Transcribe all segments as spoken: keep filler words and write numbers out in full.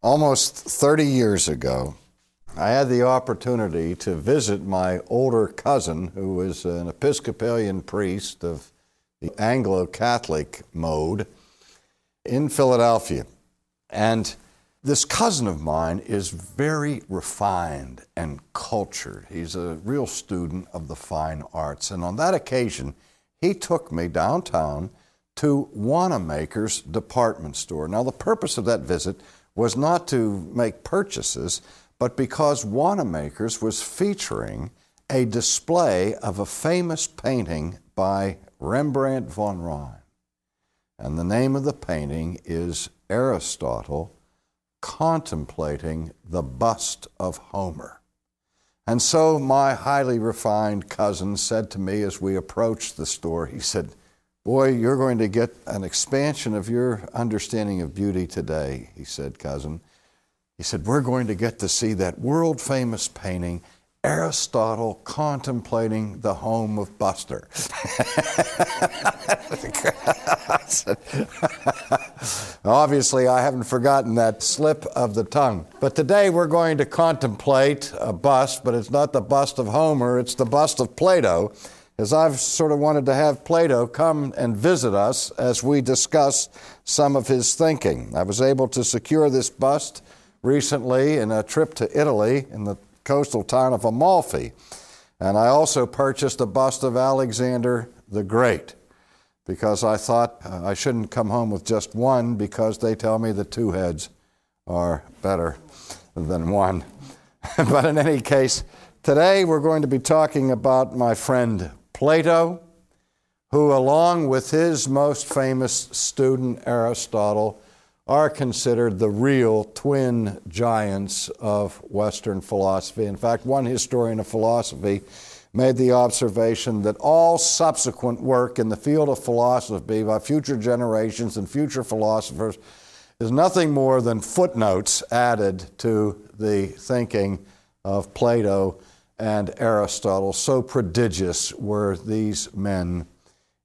Almost thirty years ago, I had the opportunity to visit my older cousin, who was an Episcopalian priest of the Anglo-Catholic mode, in Philadelphia. And this cousin of mine is very refined and cultured. He's a real student of the fine arts. And on that occasion, he took me downtown to Wanamaker's department store. Now, the purpose of that visit was not to make purchases, but because Wanamaker's was featuring a display of a famous painting by Rembrandt van Rijn. And the name of the painting is Aristotle Contemplating the Bust of Homer. And so my highly refined cousin said to me as we approached the store, he said, "Boy, you're going to get an expansion of your understanding of beauty today," he said, "cousin." He said, "We're going to get to see that world-famous painting, Aristotle Contemplating the Home of Buster." I said, obviously, I haven't forgotten that slip of the tongue. But today we're going to contemplate a bust, but it's not the bust of Homer, it's the bust of Plato, as I've sort of wanted to have Plato come and visit us as we discuss some of his thinking. I was able to secure this bust recently in a trip to Italy in the coastal town of Amalfi. And I also purchased a bust of Alexander the Great because I thought I shouldn't come home with just one because they tell me the two heads are better than one. But in any case, today we're going to be talking about my friend Plato, who along with his most famous student Aristotle are considered the real twin giants of Western philosophy. In fact, one historian of philosophy made the observation that all subsequent work in the field of philosophy by future generations and future philosophers is nothing more than footnotes added to the thinking of Plato and Aristotle. So prodigious were these men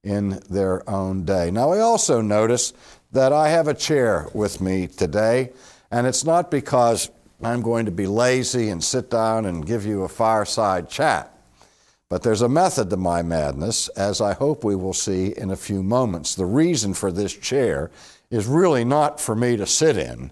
in their own day. Now, we also notice that I have a chair with me today, and it's not because I'm going to be lazy and sit down and give you a fireside chat, but there's a method to my madness, as I hope we will see in a few moments. The reason for this chair is really not for me to sit in,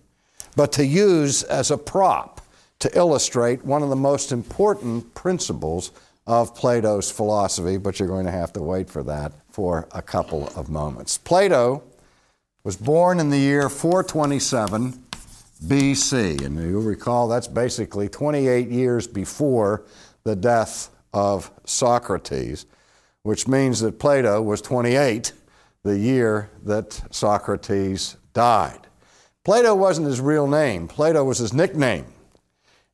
but to use as a prop to illustrate one of the most important principles of Plato's philosophy, but you're going to have to wait for that for a couple of moments. Plato was born in the year four twenty-seven B C, and you'll recall that's basically twenty-eight years before the death of Socrates, which means that Plato was twenty-eight the year that Socrates died. Plato wasn't his real name. Plato was his nickname,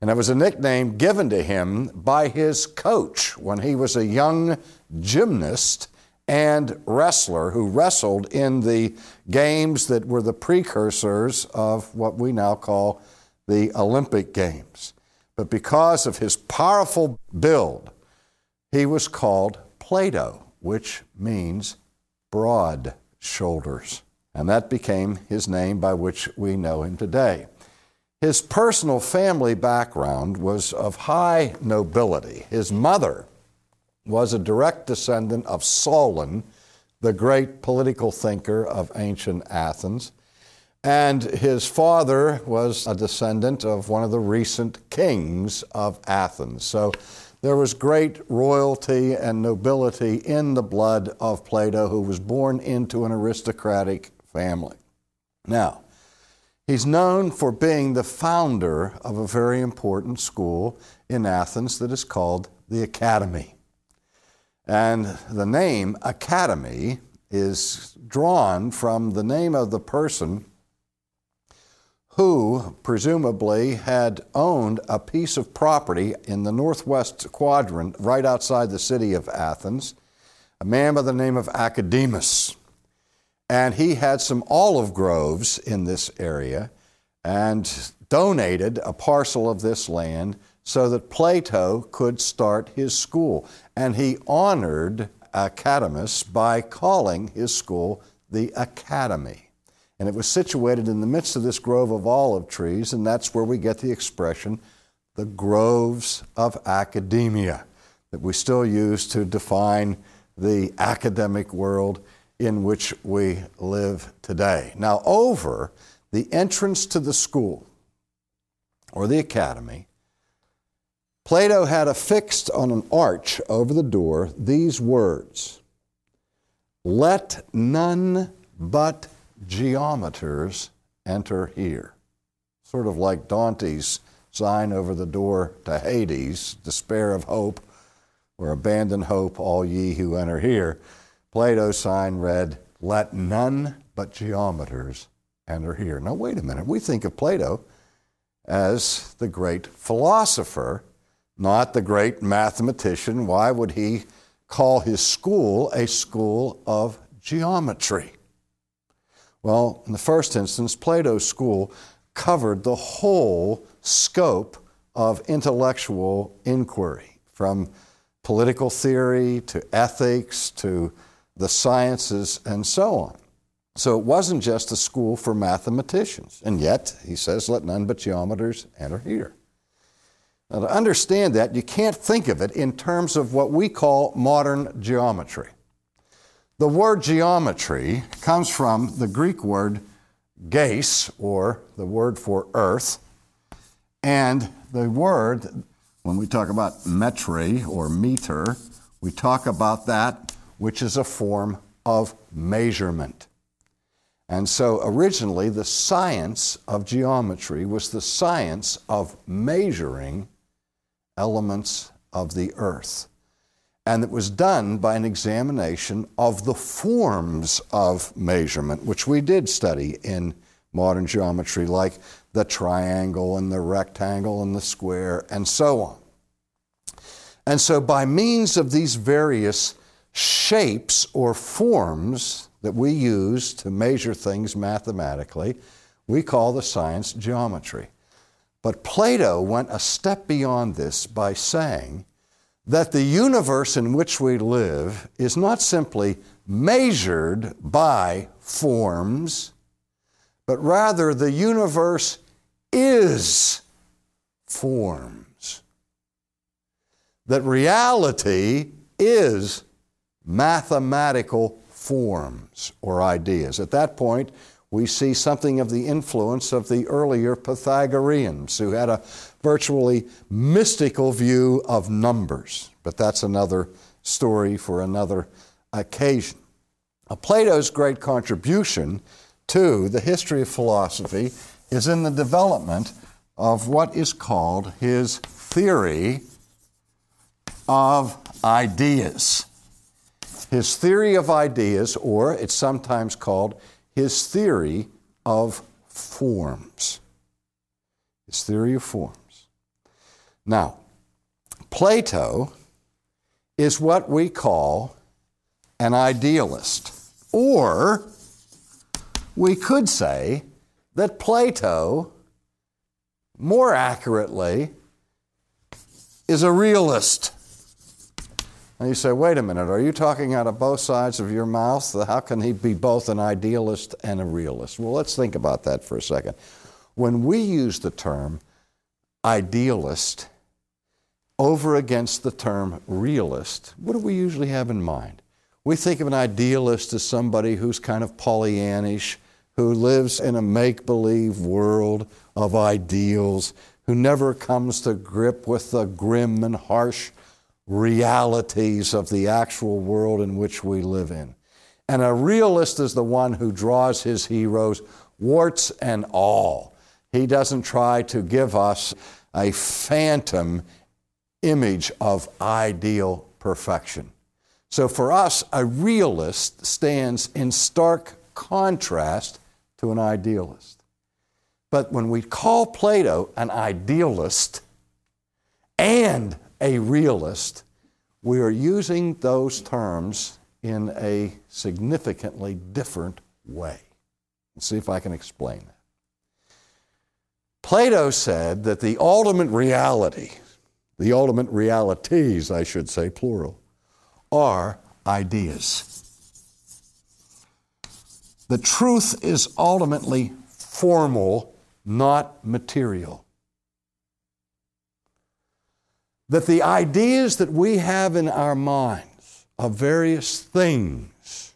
and it was a nickname given to him by his coach when he was a young gymnast and wrestler who wrestled in the games that were the precursors of what we now call the Olympic Games. But because of his powerful build, he was called Plato, which means broad shoulders. And that became his name by which we know him today. His personal family background was of high nobility. His mother was a direct descendant of Solon, the great political thinker of ancient Athens, and his father was a descendant of one of the recent kings of Athens. So there was great royalty and nobility in the blood of Plato, who was born into an aristocratic family. Now, he's known for being the founder of a very important school in Athens that is called the Academy. And the name Academy is drawn from the name of the person who presumably had owned a piece of property in the northwest quadrant right outside the city of Athens, a man by the name of Academus. And he had some olive groves in this area and donated a parcel of this land so that Plato could start his school. And he honored Academus by calling his school the Academy. and it was situated in the midst of this grove of olive trees, and that's where we get the expression, the groves of academia, that we still use to define the academic world in which we live today. Now, over the entrance to the school, or the academy, Plato had affixed on an arch over the door these words, "Let none but geometers enter here." Sort of like Dante's sign over the door to Hades, despair of hope, or abandon hope, all ye who enter here. Plato's sign read, "Let none but geometers enter here." Now wait a minute, we think of Plato as the great philosopher, not the great mathematician. Why would he call his school a school of geometry? Well, in the first instance, Plato's school covered the whole scope of intellectual inquiry, from political theory to ethics to the sciences and so on. So it wasn't just a school for mathematicians, and yet he says, "Let none but geometers enter here." Now, to understand that, you can't think of it in terms of what we call modern geometry. The word geometry comes from the Greek word geis, or the word for earth, and the word, when we talk about metri or meter, we talk about that which is a form of measurement. And so originally the science of geometry was the science of measuring elements of the earth. And it was done by an examination of the forms of measurement, which we did study in modern geometry, like the triangle and the rectangle and the square and so on. And so by means of these various shapes or forms that we use to measure things mathematically, we call the science geometry. But Plato went a step beyond this by saying that the universe in which we live is not simply measured by forms, but rather the universe is forms. That reality is mathematical forms or ideas. At that point, we see something of the influence of the earlier Pythagoreans, who had a virtually mystical view of numbers. But that's another story for another occasion. Now, Plato's great contribution to the history of philosophy is in the development of what is called his theory of ideas. His theory of ideas, or it's sometimes called his theory of forms. His theory of forms. Now, Plato is what we call an idealist, or we could say that Plato, more accurately, is a realist. And you say, wait a minute, are you talking out of both sides of your mouth? How can he be both an idealist and a realist? Well, let's think about that for a second. When we use the term idealist over against the term realist, what do we usually have in mind? We think of an idealist as somebody who's kind of Pollyannish, who lives in a make-believe world of ideals, who never comes to grip with the grim and harsh realities of the actual world in which we live in. And a realist is the one who draws his heroes, warts and all. He doesn't try to give us a phantom image of ideal perfection. So for us, a realist stands in stark contrast to an idealist. But when we call Plato an idealist and a realist, we are using those terms in a significantly different way. Let's see if I can explain that. Plato said that the ultimate reality, the ultimate realities, I should say, plural, are ideas. The truth is ultimately formal, not material. That the ideas that we have in our minds of various things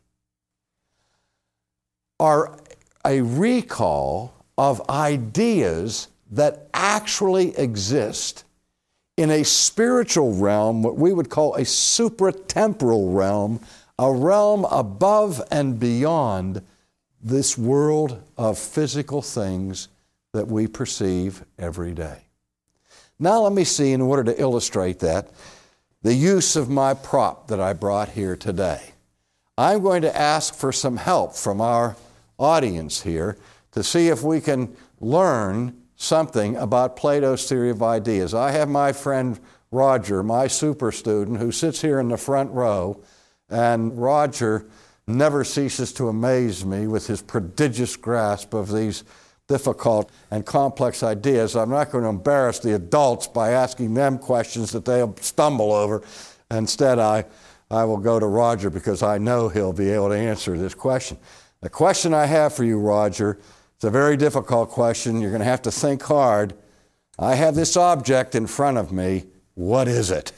are a recall of ideas that actually exist in a spiritual realm, what we would call a supratemporal realm, a realm above and beyond this world of physical things that we perceive every day. Now let me see, in order to illustrate that, the use of my prop that I brought here today. I'm going to ask for some help from our audience here to see if we can learn something about Plato's theory of ideas. I have my friend Roger, my super student, who sits here in the front row, and Roger never ceases to amaze me with his prodigious grasp of these difficult and complex ideas. I'm not going to embarrass the adults by asking them questions that they'll stumble over. Instead, I, I will go to Roger because I know he'll be able to answer this question. The question I have for you, Roger, it's a very difficult question. You're going to have to think hard. I have this object in front of me. What is it?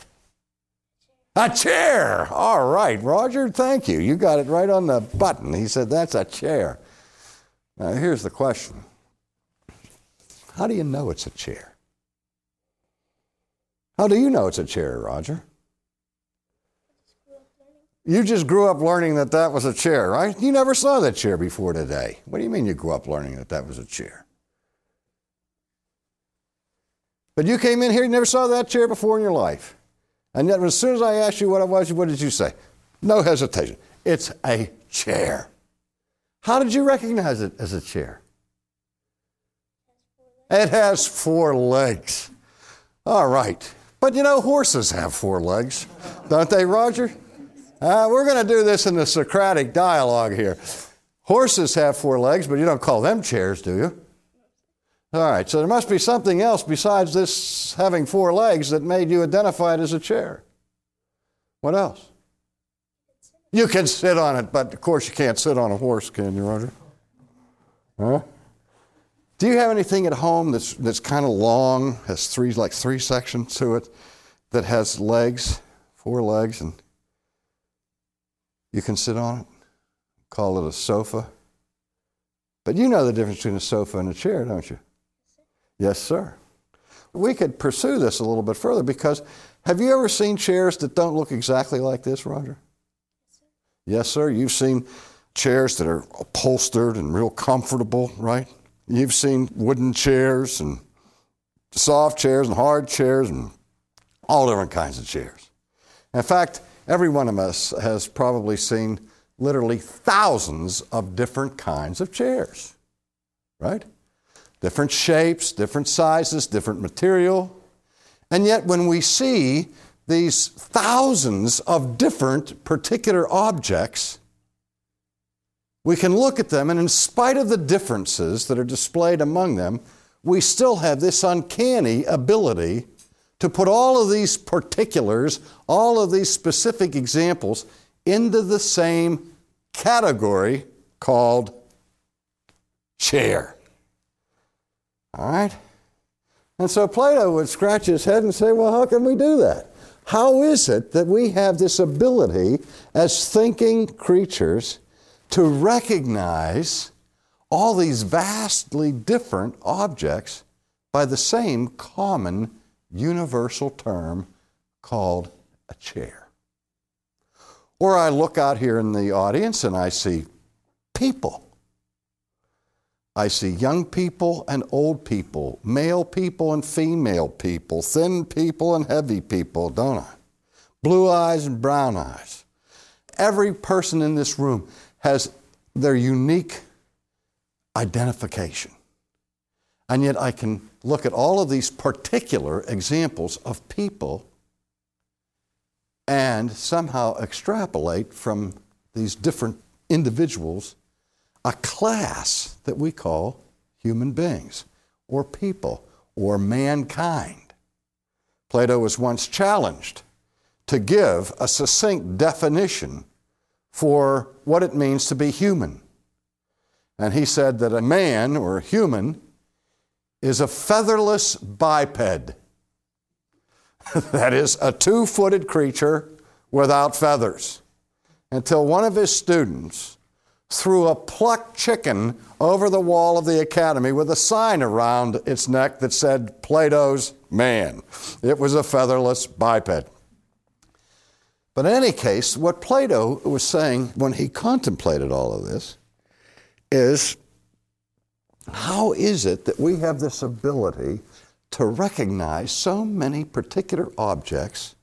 A chair! All right, Roger, thank you. You got it right on the button. He said, that's a chair. Now, here's the question. How do you know it's a chair? How do you know it's a chair, Roger? You just grew up learning that that was a chair, right? You never saw that chair before today. What do you mean you grew up learning that that was a chair? But you came in here, you never saw that chair before in your life. And yet, as soon as I asked you what it was, what did you say? No hesitation. It's a chair. How did you recognize it as a chair? It has four legs. All right. But you know, horses have four legs, don't they, Roger? Uh, we're going to do this in the Socratic dialogue here. Horses have four legs, but you don't call them chairs, do you? All right, so there must be something else besides this having four legs that made you identify it as a chair. What else? You can sit on it, but of course you can't sit on a horse, can you, Roger? Huh? Do you have anything at home that's, that's kind of long, has three, like three sections to it, that has legs, four legs, and you can sit on it? Call it a sofa. But you know the difference between a sofa and a chair, don't you? Yes, sir. We could pursue this a little bit further, because have you ever seen chairs that don't look exactly like this, Roger? Yes, sir. You've seen chairs that are upholstered and real comfortable, right? You've seen wooden chairs and soft chairs and hard chairs and all different kinds of chairs. In fact, every one of us has probably seen literally thousands of different kinds of chairs, right? Different shapes, different sizes, different material. And yet when we see these thousands of different particular objects, we can look at them, and in spite of the differences that are displayed among them, we still have this uncanny ability to put all of these particulars, all of these specific examples, into the same category called chair. All right? And so Plato would scratch his head and say, well, how can we do that? How is it that we have this ability as thinking creatures to recognize all these vastly different objects by the same common universal term called a chair? Or I look out here in the audience and I see people. I see young people and old people, male people and female people, thin people and heavy people, don't I? Blue eyes and brown eyes. Every person in this room has their unique identification. And yet I can look at all of these particular examples of people and somehow extrapolate from these different individuals a class that we call human beings, or people, or mankind. Plato was once challenged to give a succinct definition for what it means to be human. And he said that a man, or a human, is a featherless biped. That is, a two-footed creature without feathers. Until one of his students threw a plucked chicken over the wall of the Academy with a sign around its neck that said, Plato's man. It was a featherless biped. But in any case, what Plato was saying when he contemplated all of this is, how is it that we have this ability to recognize so many particular objects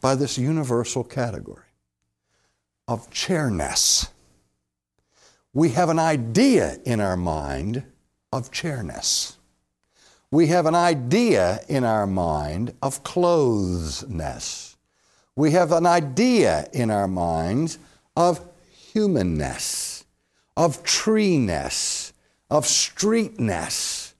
by this universal category of chairness? We have an idea in our mind of chairness. We have an idea in our mind of clothesness. We have an idea in our minds of humanness, of treeness, of streetness.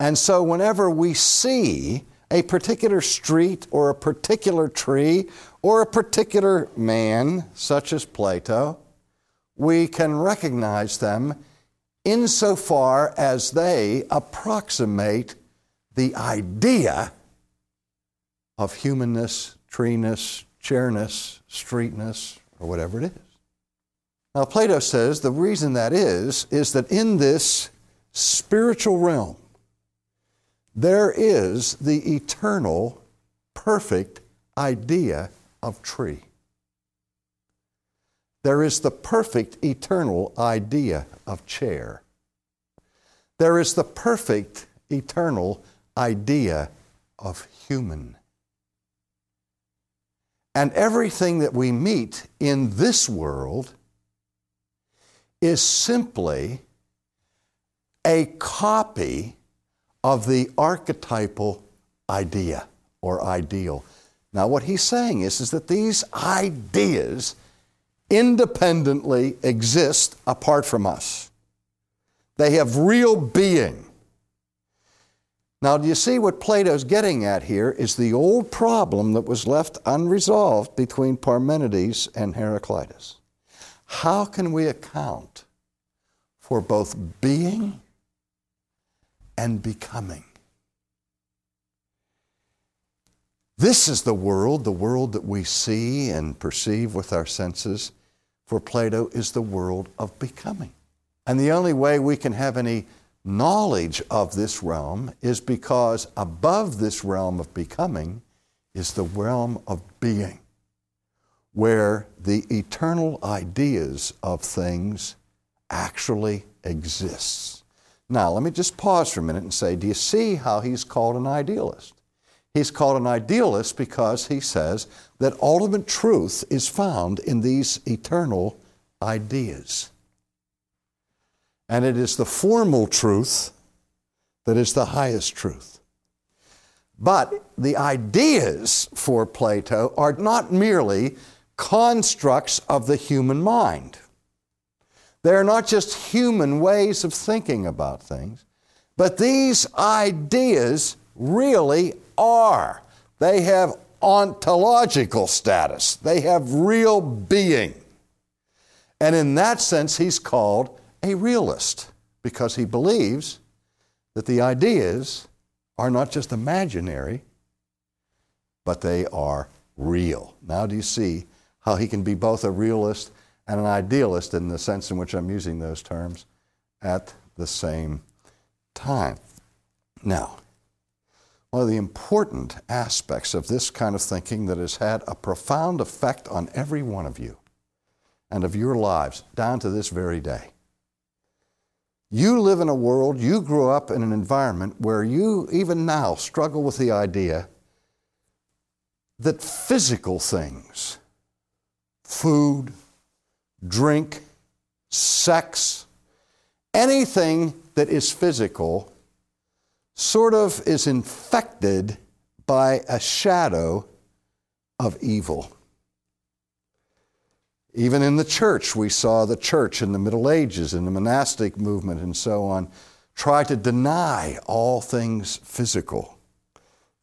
And so whenever we see a particular street or a particular tree or a particular man, such as Plato, we can recognize them insofar as they approximate the idea of humanness, treeness, chairness, streetness, or whatever it is. Now, Plato says the reason that is, is that in this spiritual realm, there is the eternal, perfect idea of tree. There is the perfect eternal idea of chair. There is the perfect eternal idea of human. And everything that we meet in this world is simply a copy of the archetypal idea or ideal. Now, what he's saying is, is that these ideas independently exist apart from us. They have real being. Now, do you see what Plato's getting at here is the old problem that was left unresolved between Parmenides and Heraclitus. How can we account for both being and becoming? This is the world, the world that we see and perceive with our senses. For Plato is the world of becoming. And the only way we can have any knowledge of this realm is because above this realm of becoming is the realm of being, where the eternal ideas of things actually exist. Now, let me just pause for a minute and say, do you see how he's called an idealist? He's called an idealist because he says that ultimate truth is found in these eternal ideas. And it is the formal truth that is the highest truth. But the ideas for Plato are not merely constructs of the human mind. They are not just human ways of thinking about things, but these ideas really are. They have ontological status. They have real being. And in that sense, he's called a realist because he believes that the ideas are not just imaginary, but they are real. Now, do you see how he can be both a realist and an idealist in the sense in which I'm using those terms at the same time? Now, one of the important aspects of this kind of thinking that has had a profound effect on every one of you and of your lives down to this very day. You live in a world, you grew up in an environment where you even now struggle with the idea that physical things, food, drink, sex, anything that is physical sort of is infected by a shadow of evil. Even in the church, we saw the church in the Middle Ages, in the monastic movement and so on, try to deny all things physical,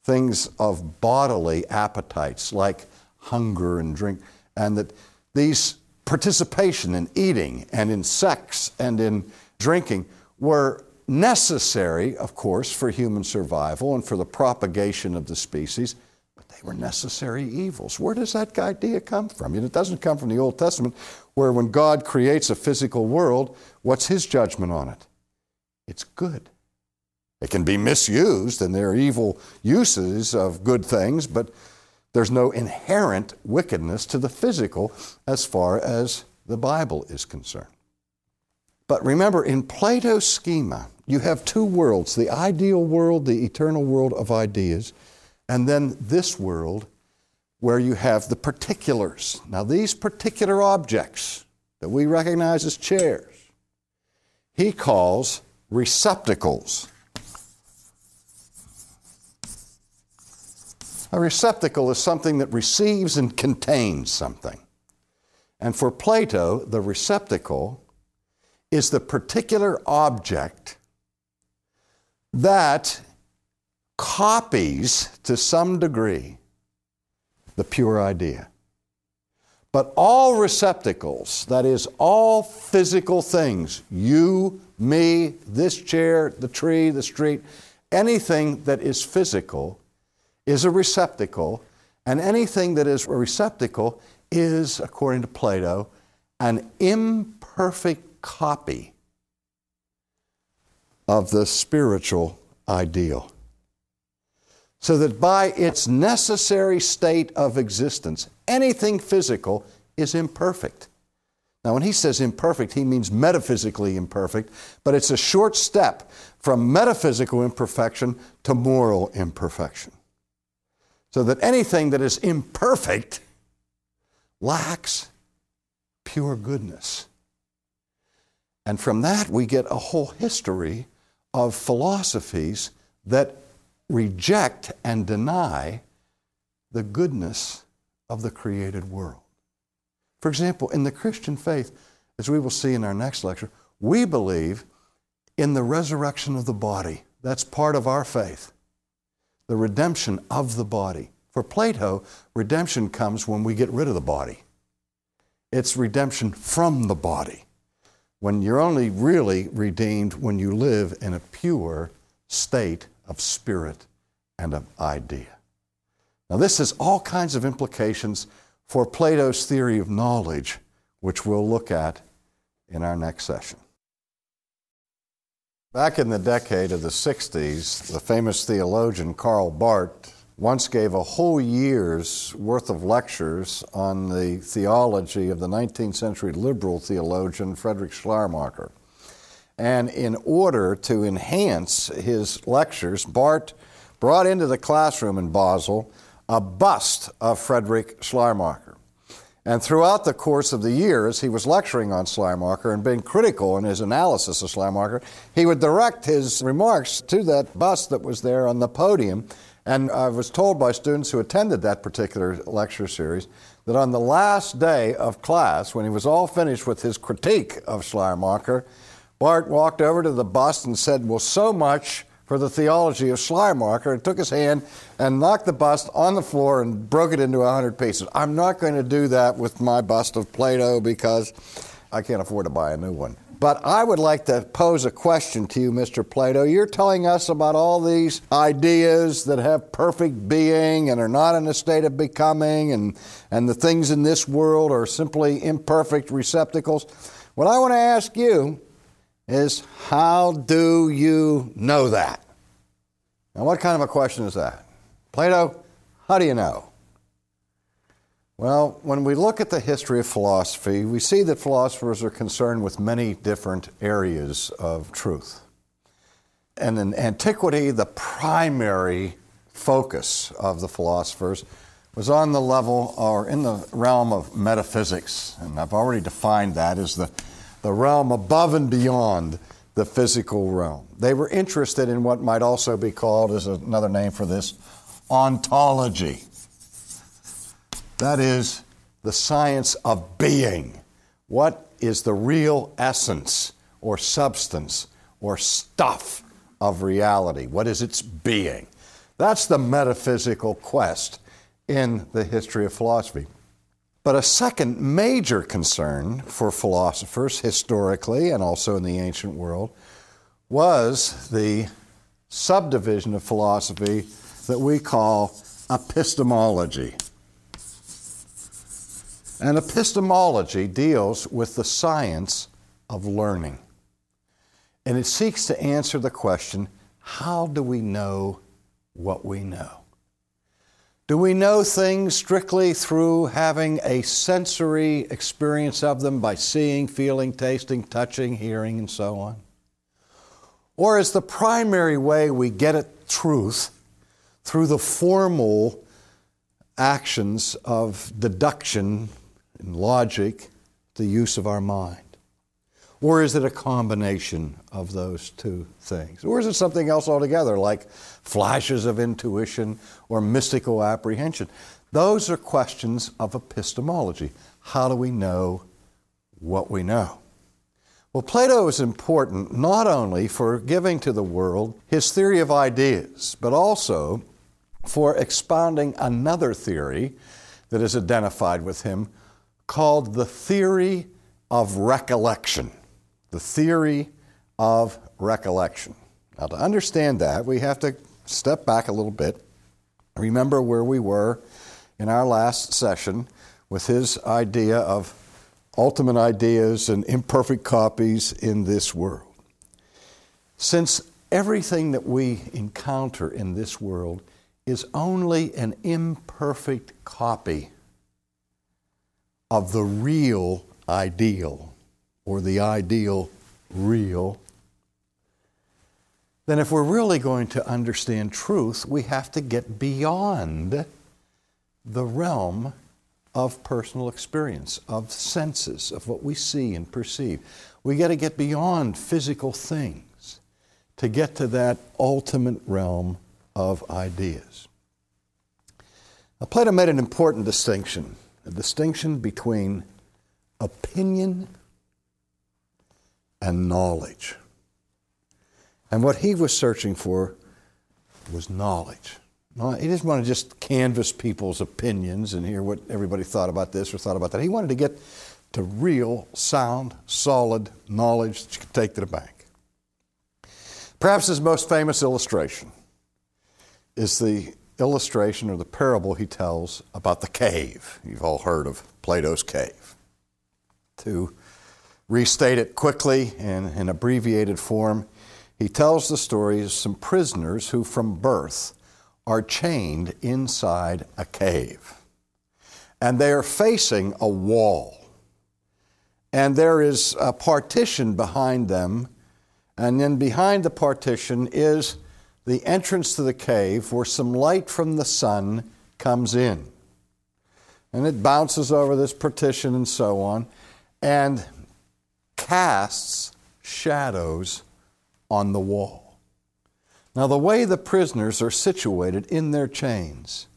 things of bodily appetites like hunger and drink, and that these participation in eating and in sex and in drinking were necessary, of course, for human survival and for the propagation of the species, but they were necessary evils. Where does that idea come from? It doesn't come from the Old Testament, where when God creates a physical world, what's His judgment on it? It's good. It can be misused, and there are evil uses of good things, but there's no inherent wickedness to the physical as far as the Bible is concerned. But remember, in Plato's schema, you have two worlds, the ideal world, the eternal world of ideas, and then this world where you have the particulars. Now, these particular objects that we recognize as chairs, he calls receptacles. A receptacle is something that receives and contains something. And for Plato, the receptacle is the particular object that copies to some degree the pure idea. But all receptacles, that is, all physical things, you, me, this chair, the tree, the street, anything that is physical is a receptacle, and anything that is a receptacle is, according to Plato, an imperfect copy of the spiritual ideal. So that by its necessary state of existence, anything physical is imperfect. Now, when he says imperfect, he means metaphysically imperfect, but it's a short step from metaphysical imperfection to moral imperfection. So that anything that is imperfect lacks pure goodness. And from that we get a whole history of philosophies that reject and deny the goodness of the created world. For example, in the Christian faith, as we will see in our next lecture, we believe in the resurrection of the body. That's part of our faith. The redemption of the body. For Plato, redemption comes when we get rid of the body. It's redemption from the body, when you're only really redeemed when you live in a pure state of spirit and of idea. Now, this has all kinds of implications for Plato's theory of knowledge, which we'll look at in our next session. Back in the decade of the sixties, the famous theologian Karl Barth once gave a whole year's worth of lectures on the theology of the nineteenth century liberal theologian Friedrich Schleiermacher. And in order to enhance his lectures, Barth brought into the classroom in Basel a bust of Friedrich Schleiermacher. And throughout the course of the years, he was lecturing on Schleiermacher and being critical in his analysis of Schleiermacher. He would direct his remarks to that bust that was there on the podium. And I was told by students who attended that particular lecture series that on the last day of class, when he was all finished with his critique of Schleiermacher, Barth walked over to the bust and said, "Well, so much for the theology of Schleiermacher," and took his hand and knocked the bust on the floor and broke it into a hundred pieces. I'm not going to do that with my bust of Plato because I can't afford to buy a new one. But I would like to pose a question to you, Mister Plato. You're telling us about all these ideas that have perfect being and are not in a state of becoming, and, and the things in this world are simply imperfect receptacles. What I want to ask you is, how do you know that? Now, what kind of a question is that? Plato, how do you know? Well, when we look at the history of philosophy, we see that philosophers are concerned with many different areas of truth. And in antiquity, the primary focus of the philosophers was on the level or in the realm of metaphysics. And I've already defined that as the the realm above and beyond the physical realm. They were interested in what might also be called, as another name for this, ontology. That is, the science of being. What is the real essence or substance or stuff of reality? What is its being? That's the metaphysical quest in the history of philosophy. But a second major concern for philosophers historically and also in the ancient world was the subdivision of philosophy that we call epistemology. And epistemology deals with the science of learning. And it seeks to answer the question, how do we know what we know? Do we know things strictly through having a sensory experience of them by seeing, feeling, tasting, touching, hearing, and so on? Or is the primary way we get at truth through the formal actions of deduction and logic, the use of our mind? Or is it a combination of those two things? Or is it something else altogether, like flashes of intuition or mystical apprehension? Those are questions of epistemology. How do we know what we know? Well, Plato is important not only for giving to the world his theory of ideas, but also for expounding another theory that is identified with him called the theory of recollection. The theory of recollection. Now, to understand that, we have to step back a little bit. Remember where we were in our last session with his idea of ultimate ideas and imperfect copies in this world. Since everything that we encounter in this world is only an imperfect copy of the real ideal, or the ideal real, then if we're really going to understand truth, we have to get beyond the realm of personal experience, of senses, of what we see and perceive. We got to get beyond physical things to get to that ultimate realm of ideas. Now, Plato made an important distinction, a distinction between opinion and knowledge. And what he was searching for was knowledge. He didn't want to just canvass people's opinions and hear what everybody thought about this or thought about that. He wanted to get to real, sound, solid knowledge that you could take to the bank. Perhaps his most famous illustration is the illustration or the parable he tells about the cave. You've all heard of Plato's cave. To restate it quickly in an abbreviated form, he tells the story of some prisoners who from birth are chained inside a cave. And they are facing a wall. And there is a partition behind them. And then behind the partition is the entrance to the cave where some light from the sun comes in. And it bounces over this partition and so on. And casts shadows on the wall. Now, the way the prisoners are situated in their chains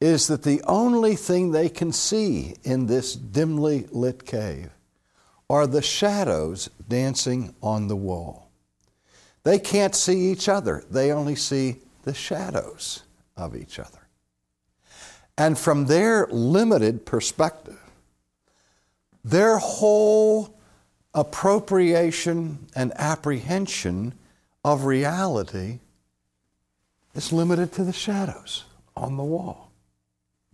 is that the only thing they can see in this dimly lit cave are the shadows dancing on the wall. They can't see each other. They only see the shadows of each other. And from their limited perspective, their whole appropriation and apprehension of reality is limited to the shadows on the wall.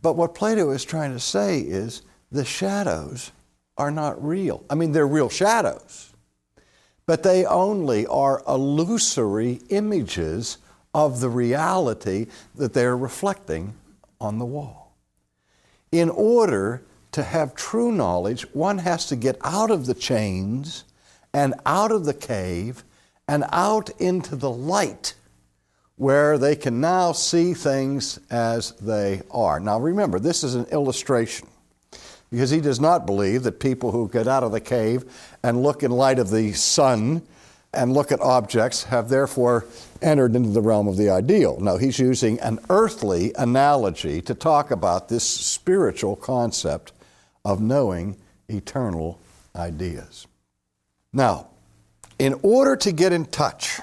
But what Plato is trying to say is the shadows are not real. I mean, they're real shadows, but they only are illusory images of the reality that they're reflecting on the wall. In order to have true knowledge, one has to get out of the chains and out of the cave and out into the light where they can now see things as they are. Now remember, this is an illustration because he does not believe that people who get out of the cave and look in light of the sun and look at objects have therefore entered into the realm of the ideal. No, he's using an earthly analogy to talk about this spiritual concept of knowing eternal ideas. Now, in order to get in touch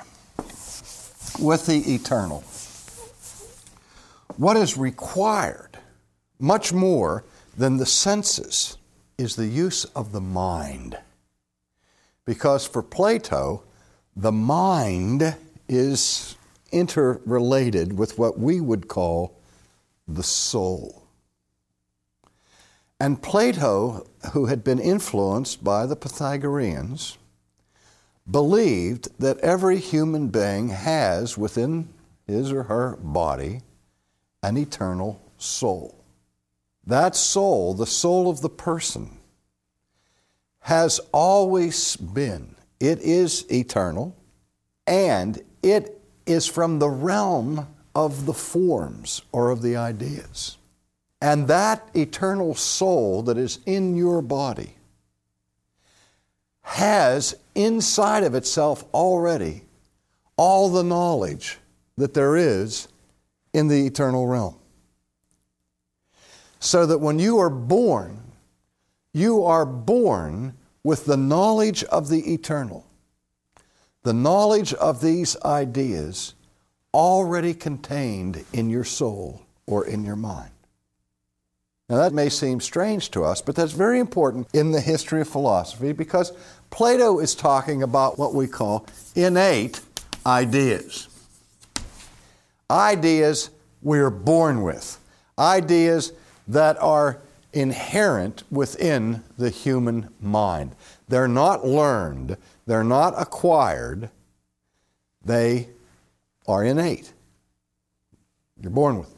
with the eternal, what is required, much more then the senses is the use of the mind. Because for Plato, the mind is interrelated with what we would call the soul. And Plato, who had been influenced by the Pythagoreans, believed that every human being has within his or her body an eternal soul. That soul, the soul of the person, has always been. It is eternal, and it is from the realm of the forms or of the ideas. And that eternal soul that is in your body has inside of itself already all the knowledge that there is in the eternal realm. So that when you are born, you are born with the knowledge of the eternal, the knowledge of these ideas already contained in your soul or in your mind. Now that may seem strange to us, but that's very important in the history of philosophy, because Plato is talking about what we call innate ideas. Ideas we're born with. Ideas that are inherent within the human mind. They're not learned. They're not acquired. They are innate. You're born with them.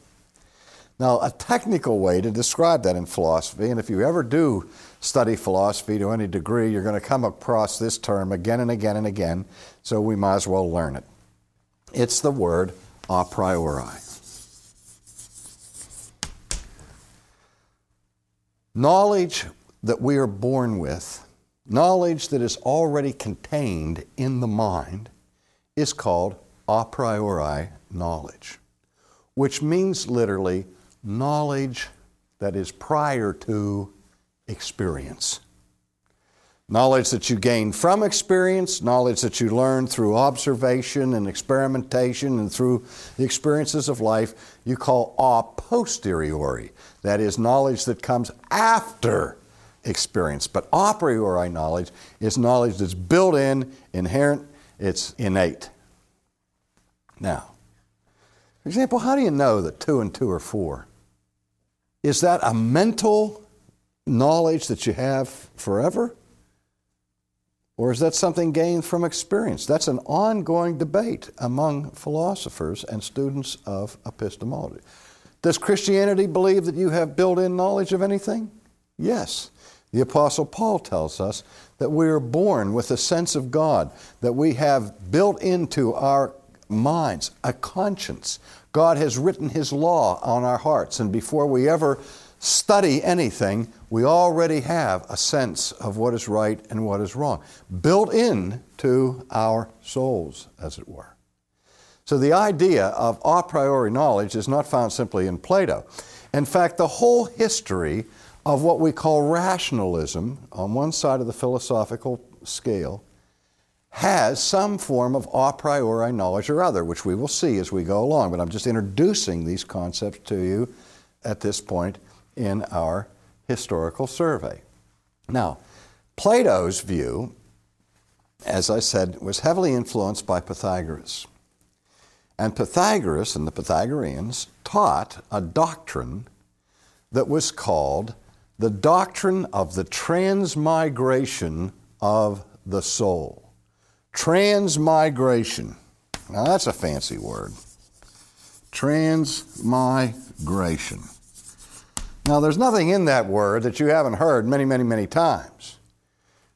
Now, a technical way to describe that in philosophy, and if you ever do study philosophy to any degree, you're going to come across this term again and again and again, so we might as well learn it. It's the word a priori. Knowledge that we are born with, knowledge that is already contained in the mind, is called a priori knowledge, which means literally knowledge that is prior to experience. Knowledge that you gain from experience, knowledge that you learn through observation and experimentation and through the experiences of life, you call a posteriori. That is knowledge that comes after experience. But a priori knowledge is knowledge that's built in, inherent, it's innate. Now, for example, how do you know that two and two are four? Is that a mental knowledge that you have forever? Or is that something gained from experience? That's an ongoing debate among philosophers and students of epistemology. Does Christianity believe that you have built-in knowledge of anything? Yes. The Apostle Paul tells us that we are born with a sense of God, that we have built into our minds a conscience. God has written His law on our hearts, and before we ever study anything, we already have a sense of what is right and what is wrong, built in to our souls, as it were. So the idea of a priori knowledge is not found simply in Plato. In fact, the whole history of what we call rationalism on one side of the philosophical scale has some form of a priori knowledge or other, which we will see as we go along. But I'm just introducing these concepts to you at this point in our historical survey. Now, Plato's view, as I said, was heavily influenced by Pythagoras. And Pythagoras and the Pythagoreans taught a doctrine that was called the doctrine of the transmigration of the soul. Transmigration. Now, that's a fancy word. Transmigration. Now, there's nothing in that word that you haven't heard many, many, many times.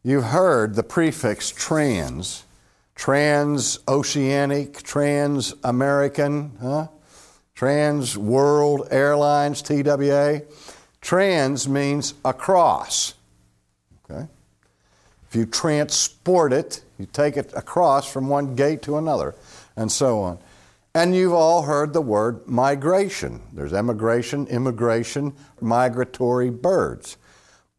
You've heard the prefix trans, trans-oceanic, trans-American, huh? Trans-world airlines, T W A. Trans means across, okay? If you transport it, you take it across from one gate to another, and so on. And you've all heard the word migration. There's emigration, immigration, migratory birds.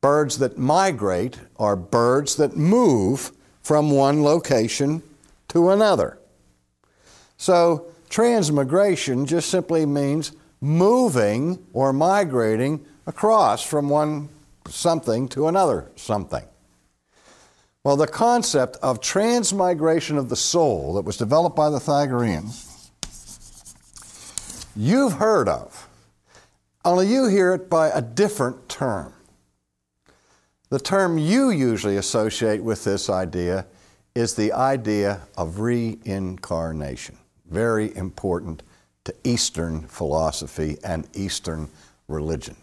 Birds that migrate are birds that move from one location to another. So transmigration just simply means moving or migrating across from one something to another something. Well, the concept of transmigration of the soul that was developed by the Pythagoreans, you've heard of, only you hear it by a different term. The term you usually associate with this idea is the idea of reincarnation. Very important to Eastern philosophy and Eastern religion,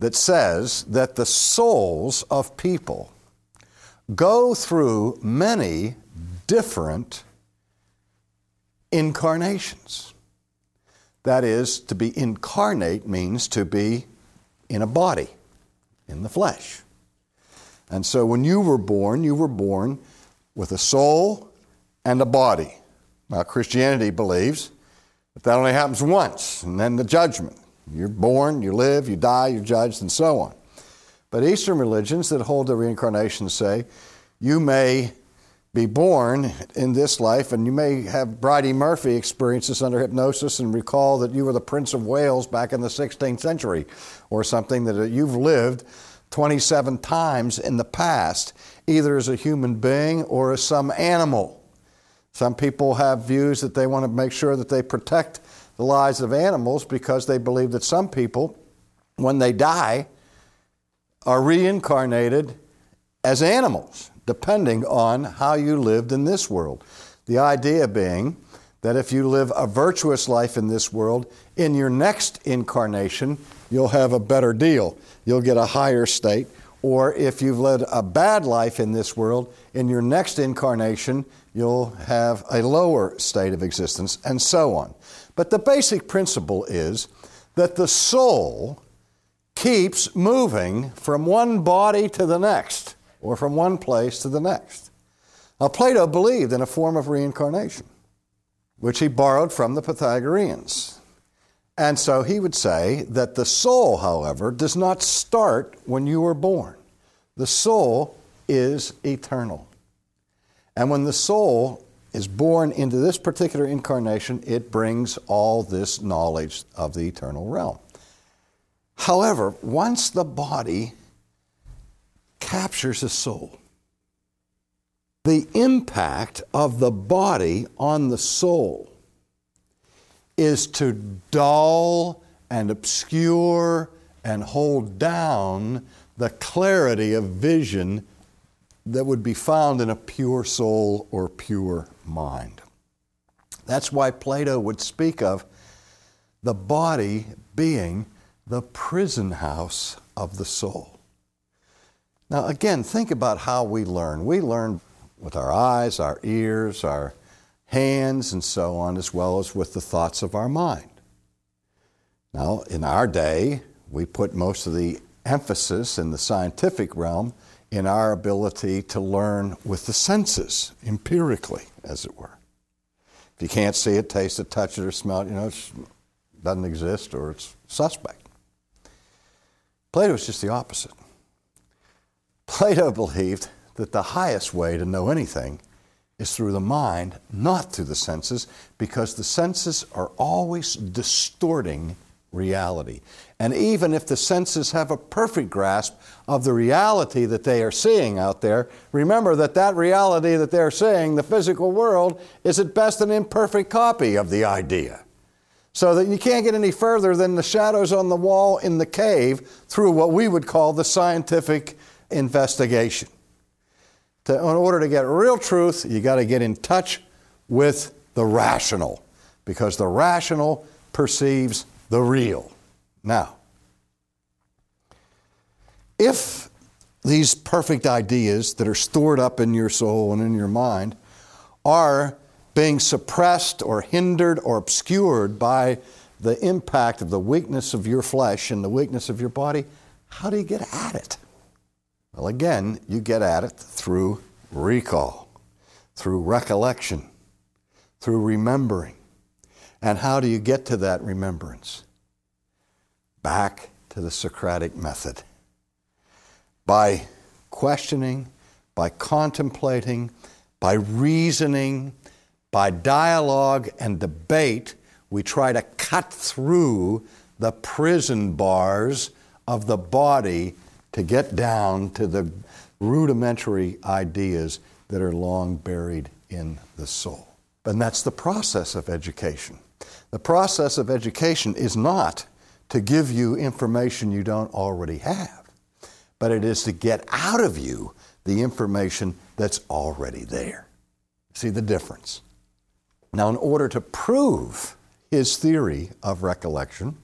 that says that the souls of people go through many different incarnations. That is, to be incarnate means to be in a body, in the flesh. And so when you were born, you were born with a soul and a body. Now, Christianity believes that that only happens once, and then the judgment. You're born, you live, you die, you're judged, and so on. But Eastern religions that hold the reincarnation say, you may be born in this life, and you may have Bridie Murphy experience this under hypnosis and recall that you were the Prince of Wales back in the sixteenth century or something, that you've lived twenty-seven times in the past, either as a human being or as some animal. Some people have views that they want to make sure that they protect the lives of animals because they believe that some people, when they die, are reincarnated as animals, depending on how you lived in this world. The idea being that if you live a virtuous life in this world, in your next incarnation, you'll have a better deal. You'll get a higher state. Or if you've led a bad life in this world, in your next incarnation, you'll have a lower state of existence, and so on. But the basic principle is that the soul keeps moving from one body to the next, or from one place to the next. Now, Plato believed in a form of reincarnation, which he borrowed from the Pythagoreans. And so he would say that the soul, however, does not start when you were born. The soul is eternal. And when the soul is born into this particular incarnation, it brings all this knowledge of the eternal realm. However, once the body captures the soul, the impact of the body on the soul is to dull and obscure and hold down the clarity of vision that would be found in a pure soul or pure mind. That's why Plato would speak of the body being the prison house of the soul. Now, again, think about how we learn. We learn with our eyes, our ears, our hands, and so on, as well as with the thoughts of our mind. Now, in our day, we put most of the emphasis in the scientific realm in our ability to learn with the senses, empirically, as it were. If you can't see it, taste it, touch it, or smell it, you know, it doesn't exist or it's suspect. Plato is just the opposite. Plato believed that the highest way to know anything is through the mind, not through the senses, because the senses are always distorting reality. And even if the senses have a perfect grasp of the reality that they are seeing out there, remember that that reality that they're seeing, the physical world, is at best an imperfect copy of the idea. So that you can't get any further than the shadows on the wall in the cave through what we would call the scientific investigation. To, in order to get real truth, you got to get in touch with the rational, because the rational perceives the real. Now, if these perfect ideas that are stored up in your soul and in your mind are being suppressed or hindered or obscured by the impact of the weakness of your flesh and the weakness of your body, how do you get at it? Well, again, you get at it through recall, through recollection, through remembering. And how do you get to that remembrance? Back to the Socratic method. By questioning, by contemplating, by reasoning, by dialogue and debate, we try to cut through the prison bars of the body to get down to the rudimentary ideas that are long buried in the soul. And that's the process of education. The process of education is not to give you information you don't already have, but it is to get out of you the information that's already there. See the difference? Now, in order to prove his theory of recollection,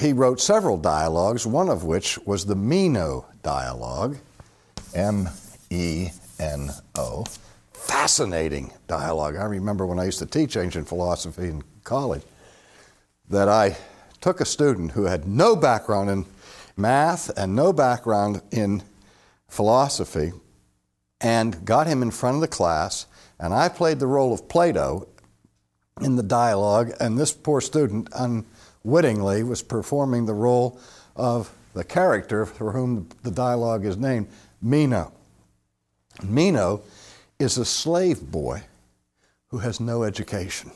he wrote several dialogues, one of which was the Meno dialogue, M E N O. Fascinating dialogue. I remember when I used to teach ancient philosophy in college that I took a student who had no background in math and no background in philosophy and got him in front of the class, and I played the role of Plato in the dialogue, and this poor student unwittingly was performing the role of the character for whom the dialogue is named, Meno. Meno is a slave boy who has no education.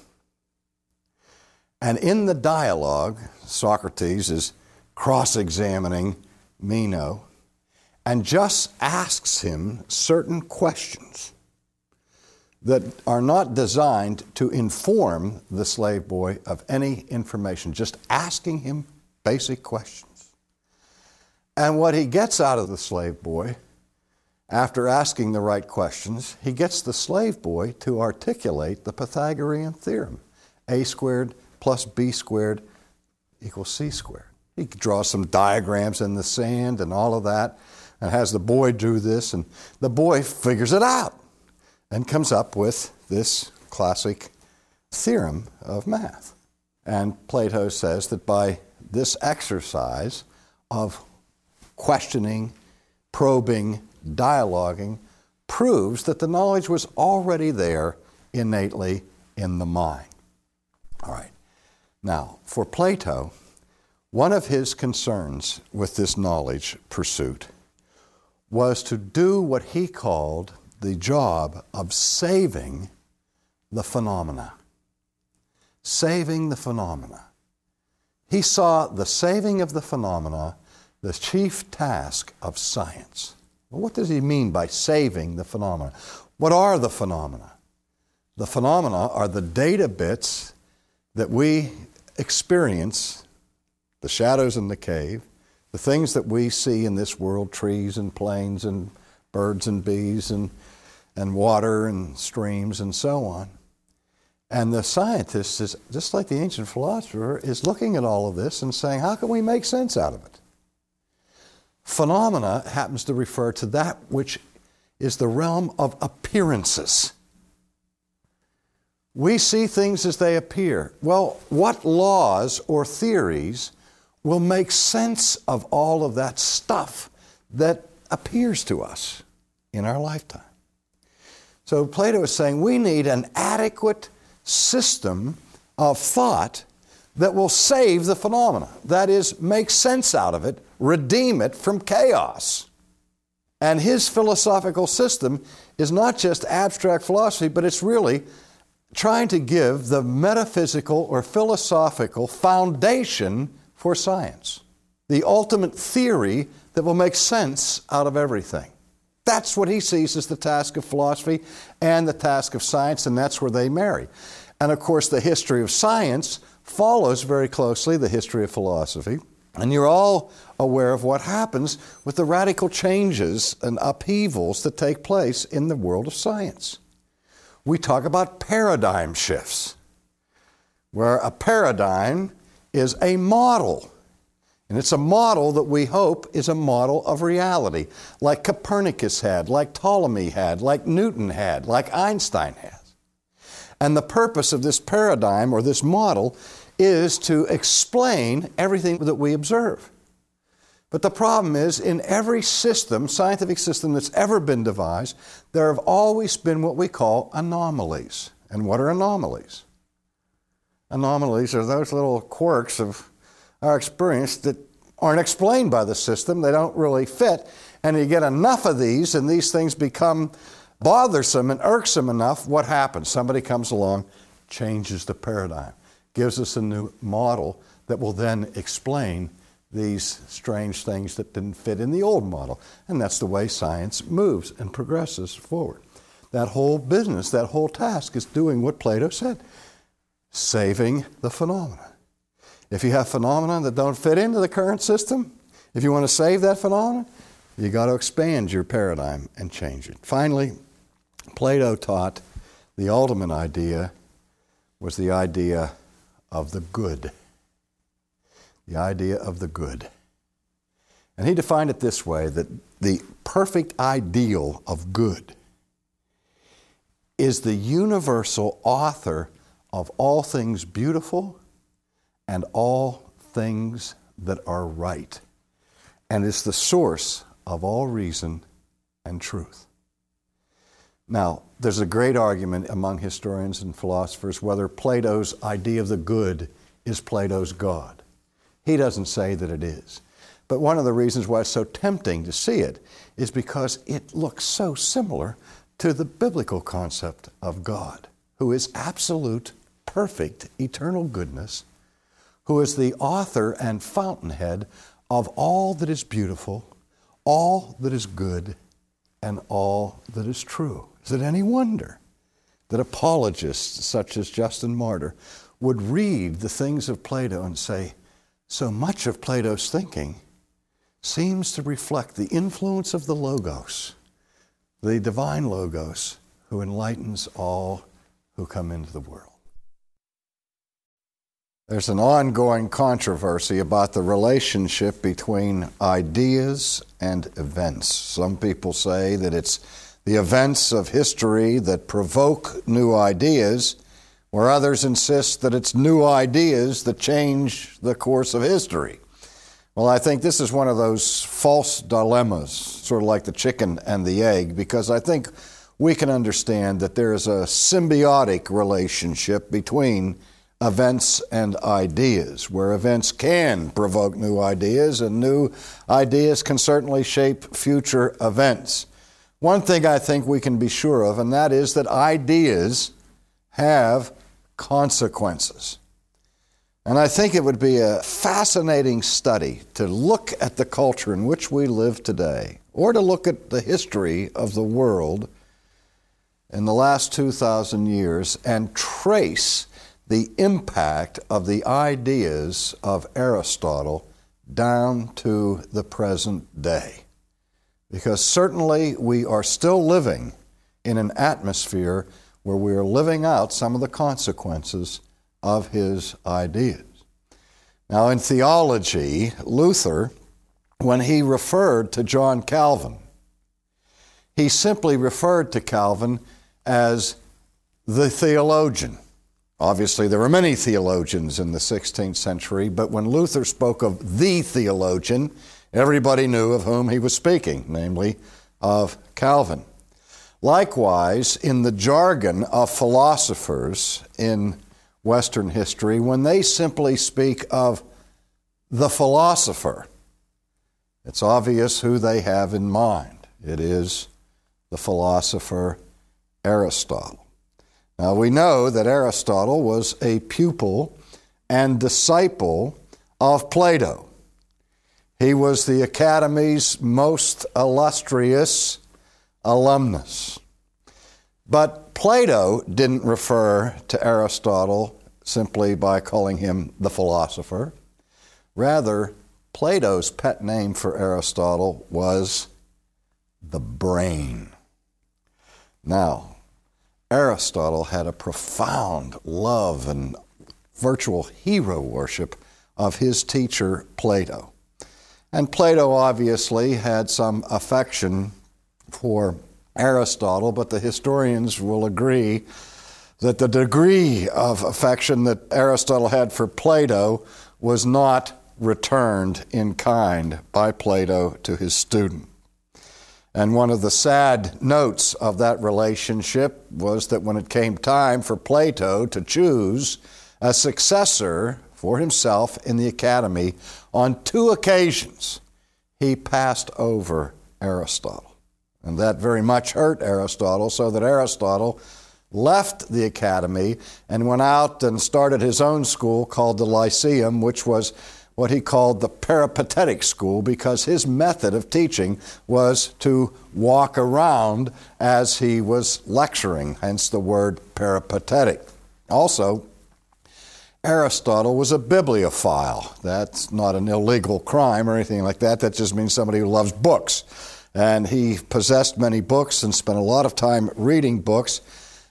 And in the dialogue, Socrates is cross-examining Meno and just asks him certain questions that are not designed to inform the slave boy of any information, just asking him basic questions. And what he gets out of the slave boy, after asking the right questions, he gets the slave boy to articulate the Pythagorean theorem, a squared plus b squared equals c squared. He draws some diagrams in the sand and all of that, and has the boy do this, and the boy figures it out and comes up with this classic theorem of math. And Plato says that by this exercise of questioning, probing, dialoguing, proves that the knowledge was already there innately in the mind. All right. Now, for Plato, one of his concerns with this knowledge pursuit was to do what he called the job of saving the phenomena. Saving the phenomena. He saw the saving of the phenomena the chief task of science. Well, what does he mean by saving the phenomena? What are the phenomena? The phenomena are the data bits that we experience, the shadows in the cave, the things that we see in this world, trees and plains and birds and bees and and water and streams and so on. And the scientist is, just like the ancient philosopher, is looking at all of this and saying, how can we make sense out of it? Phenomena happens to refer to that which is the realm of appearances. We see things as they appear. Well, what laws or theories will make sense of all of that stuff that appears to us in our lifetime? So Plato is saying we need an adequate system of thought that will save the phenomena. That is, make sense out of it, redeem it from chaos. And his philosophical system is not just abstract philosophy, but it's really trying to give the metaphysical or philosophical foundation for science, the ultimate theory that will make sense out of everything. That's what he sees as the task of philosophy and the task of science, and that's where they marry. And of course, the history of science follows very closely the history of philosophy, and you're all aware of what happens with the radical changes and upheavals that take place in the world of science. We talk about paradigm shifts, where a paradigm is a model. And it's a model that we hope is a model of reality, like Copernicus had, like Ptolemy had, like Newton had, like Einstein has. And the purpose of this paradigm or this model is to explain everything that we observe. But the problem is, in every system, scientific system that's ever been devised, there have always been what we call anomalies. And what are anomalies? Anomalies are those little quirks of our experience that aren't explained by the system. They don't really fit, and you get enough of these, and these things become bothersome and irksome enough. What happens? Somebody comes along, changes the paradigm, gives us a new model that will then explain these strange things that didn't fit in the old model. And that's the way science moves and progresses forward. That whole business, that whole task is doing what Plato said, saving the phenomena. If you have phenomena that don't fit into the current system, if you want to save that phenomena, you got to expand your paradigm and change it. Finally, Plato taught the ultimate idea was the idea of the good. The idea of the good. And he defined it this way, that the perfect ideal of good is the universal author of all things beautiful and all things that are right, and is the source of all reason and truth. Now, there's a great argument among historians and philosophers whether Plato's idea of the good is Plato's God. He doesn't say that it is. But one of the reasons why it's so tempting to see it is because it looks so similar to the biblical concept of God, who is absolute, perfect, eternal goodness, who is the author and fountainhead of all that is beautiful, all that is good, and all that is true. Is it any wonder that apologists such as Justin Martyr would read the things of Plato and say, so much of Plato's thinking seems to reflect the influence of the Logos, the divine Logos, who enlightens all who come into the world. There's an ongoing controversy about the relationship between ideas and events. Some people say that it's the events of history that provoke new ideas, where others insist that it's new ideas that change the course of history. Well, I think this is one of those false dilemmas, sort of like the chicken and the egg, because I think we can understand that there is a symbiotic relationship between events and ideas, where events can provoke new ideas, and new ideas can certainly shape future events. One thing I think we can be sure of, and that is that ideas have consequences. And I think it would be a fascinating study to look at the culture in which we live today, or to look at the history of the world in the last two thousand years and trace the impact of the ideas of Aristotle down to the present day. Because certainly we are still living in an atmosphere where we are living out some of the consequences of his ideas. Now, in theology, Luther, when he referred to John Calvin, he simply referred to Calvin as the theologian. Obviously, there were many theologians in the sixteenth century, but when Luther spoke of the theologian, everybody knew of whom he was speaking, namely of Calvin. Likewise, in the jargon of philosophers in Western history, when they simply speak of the philosopher, it's obvious who they have in mind. It is the philosopher Aristotle. Now, we know that Aristotle was a pupil and disciple of Plato. He was the Academy's most illustrious alumnus. But Plato didn't refer to Aristotle simply by calling him the philosopher. Rather, Plato's pet name for Aristotle was the brain. Now, Aristotle had a profound love and virtual hero worship of his teacher, Plato. And Plato obviously had some affection for Aristotle, but the historians will agree that the degree of affection that Aristotle had for Plato was not returned in kind by Plato to his student. And one of the sad notes of that relationship was that when it came time for Plato to choose a successor for himself in the Academy, on two occasions he passed over Aristotle. And that very much hurt Aristotle, so that Aristotle left the Academy and went out and started his own school called the Lyceum, which was what he called the peripatetic school, because his method of teaching was to walk around as he was lecturing, hence the word peripatetic. Also, Aristotle was a bibliophile. That's not an illegal crime or anything like that. That just means somebody who loves books. And he possessed many books and spent a lot of time reading books.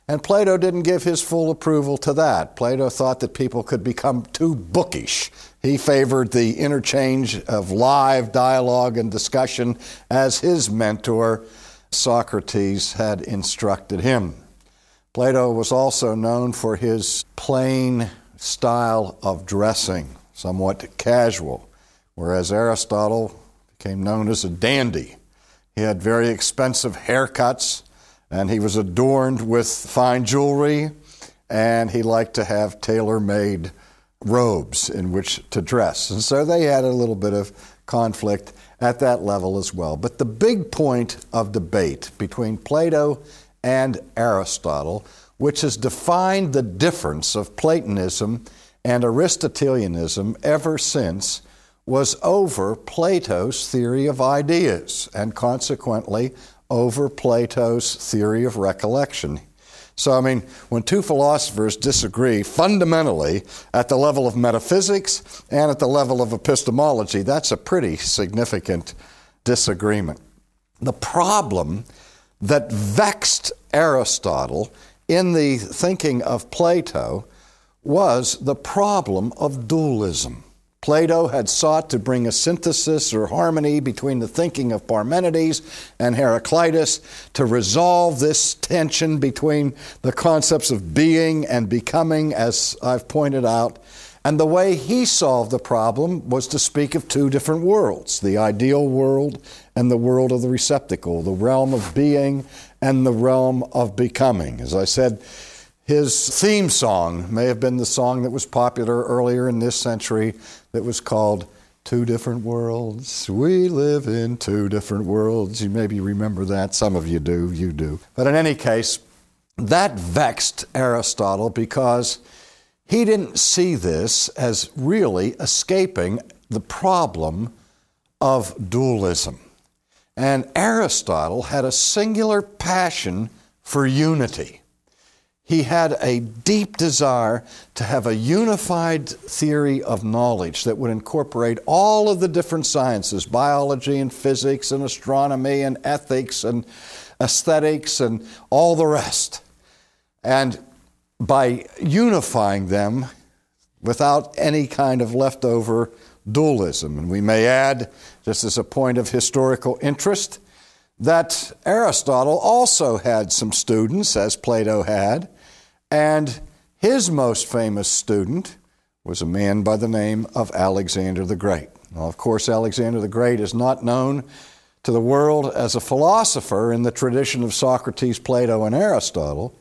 And Plato didn't give his full approval to that. Plato thought that people could become too bookish. He favored the interchange of live dialogue and discussion as his mentor, Socrates, had instructed him. Plato was also known for his plain style of dressing, somewhat casual, whereas Aristotle became known as a dandy. He had very expensive haircuts, and he was adorned with fine jewelry, and he liked to have tailor-made robes in which to dress. And so they had a little bit of conflict at that level as well. But the big point of debate between Plato and Aristotle, which has defined the difference of Platonism and Aristotelianism ever since, was over Plato's theory of ideas, and consequently over Plato's theory of recollection. So, I mean, when two philosophers disagree fundamentally at the level of metaphysics and at the level of epistemology, that's a pretty significant disagreement. The problem that vexed Aristotle in the thinking of Plato was the problem of dualism. Plato had sought to bring a synthesis or harmony between the thinking of Parmenides and Heraclitus to resolve this tension between the concepts of being and becoming, as I've pointed out. And the way he solved the problem was to speak of two different worlds, the ideal world and the world of the receptacle, the realm of being and the realm of becoming. As I said, his theme song may have been the song that was popular earlier in this century that was called Two Different Worlds. We live in two different worlds. You maybe remember that. Some of you do. You do. But in any case, that vexed Aristotle because he didn't see this as really escaping the problem of dualism. And Aristotle had a singular passion for unity. He had a deep desire to have a unified theory of knowledge that would incorporate all of the different sciences, biology and physics and astronomy and ethics and aesthetics and all the rest. And by unifying them without any kind of leftover dualism. And we may add, just as a point of historical interest, that Aristotle also had some students, as Plato had. And his most famous student was a man by the name of Alexander the Great. Now, of course, Alexander the Great is not known to the world as a philosopher in the tradition of Socrates, Plato, and Aristotle,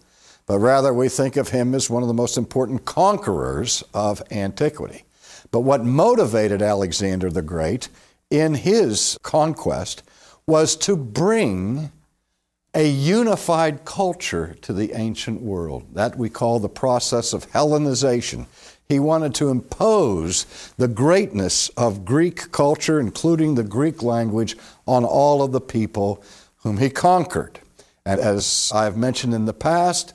but rather we think of him as one of the most important conquerors of antiquity. But what motivated Alexander the Great in his conquest was to bring a unified culture to the ancient world. That we call the process of Hellenization. He wanted to impose the greatness of Greek culture, including the Greek language, on all of the people whom he conquered. And as I've mentioned in the past,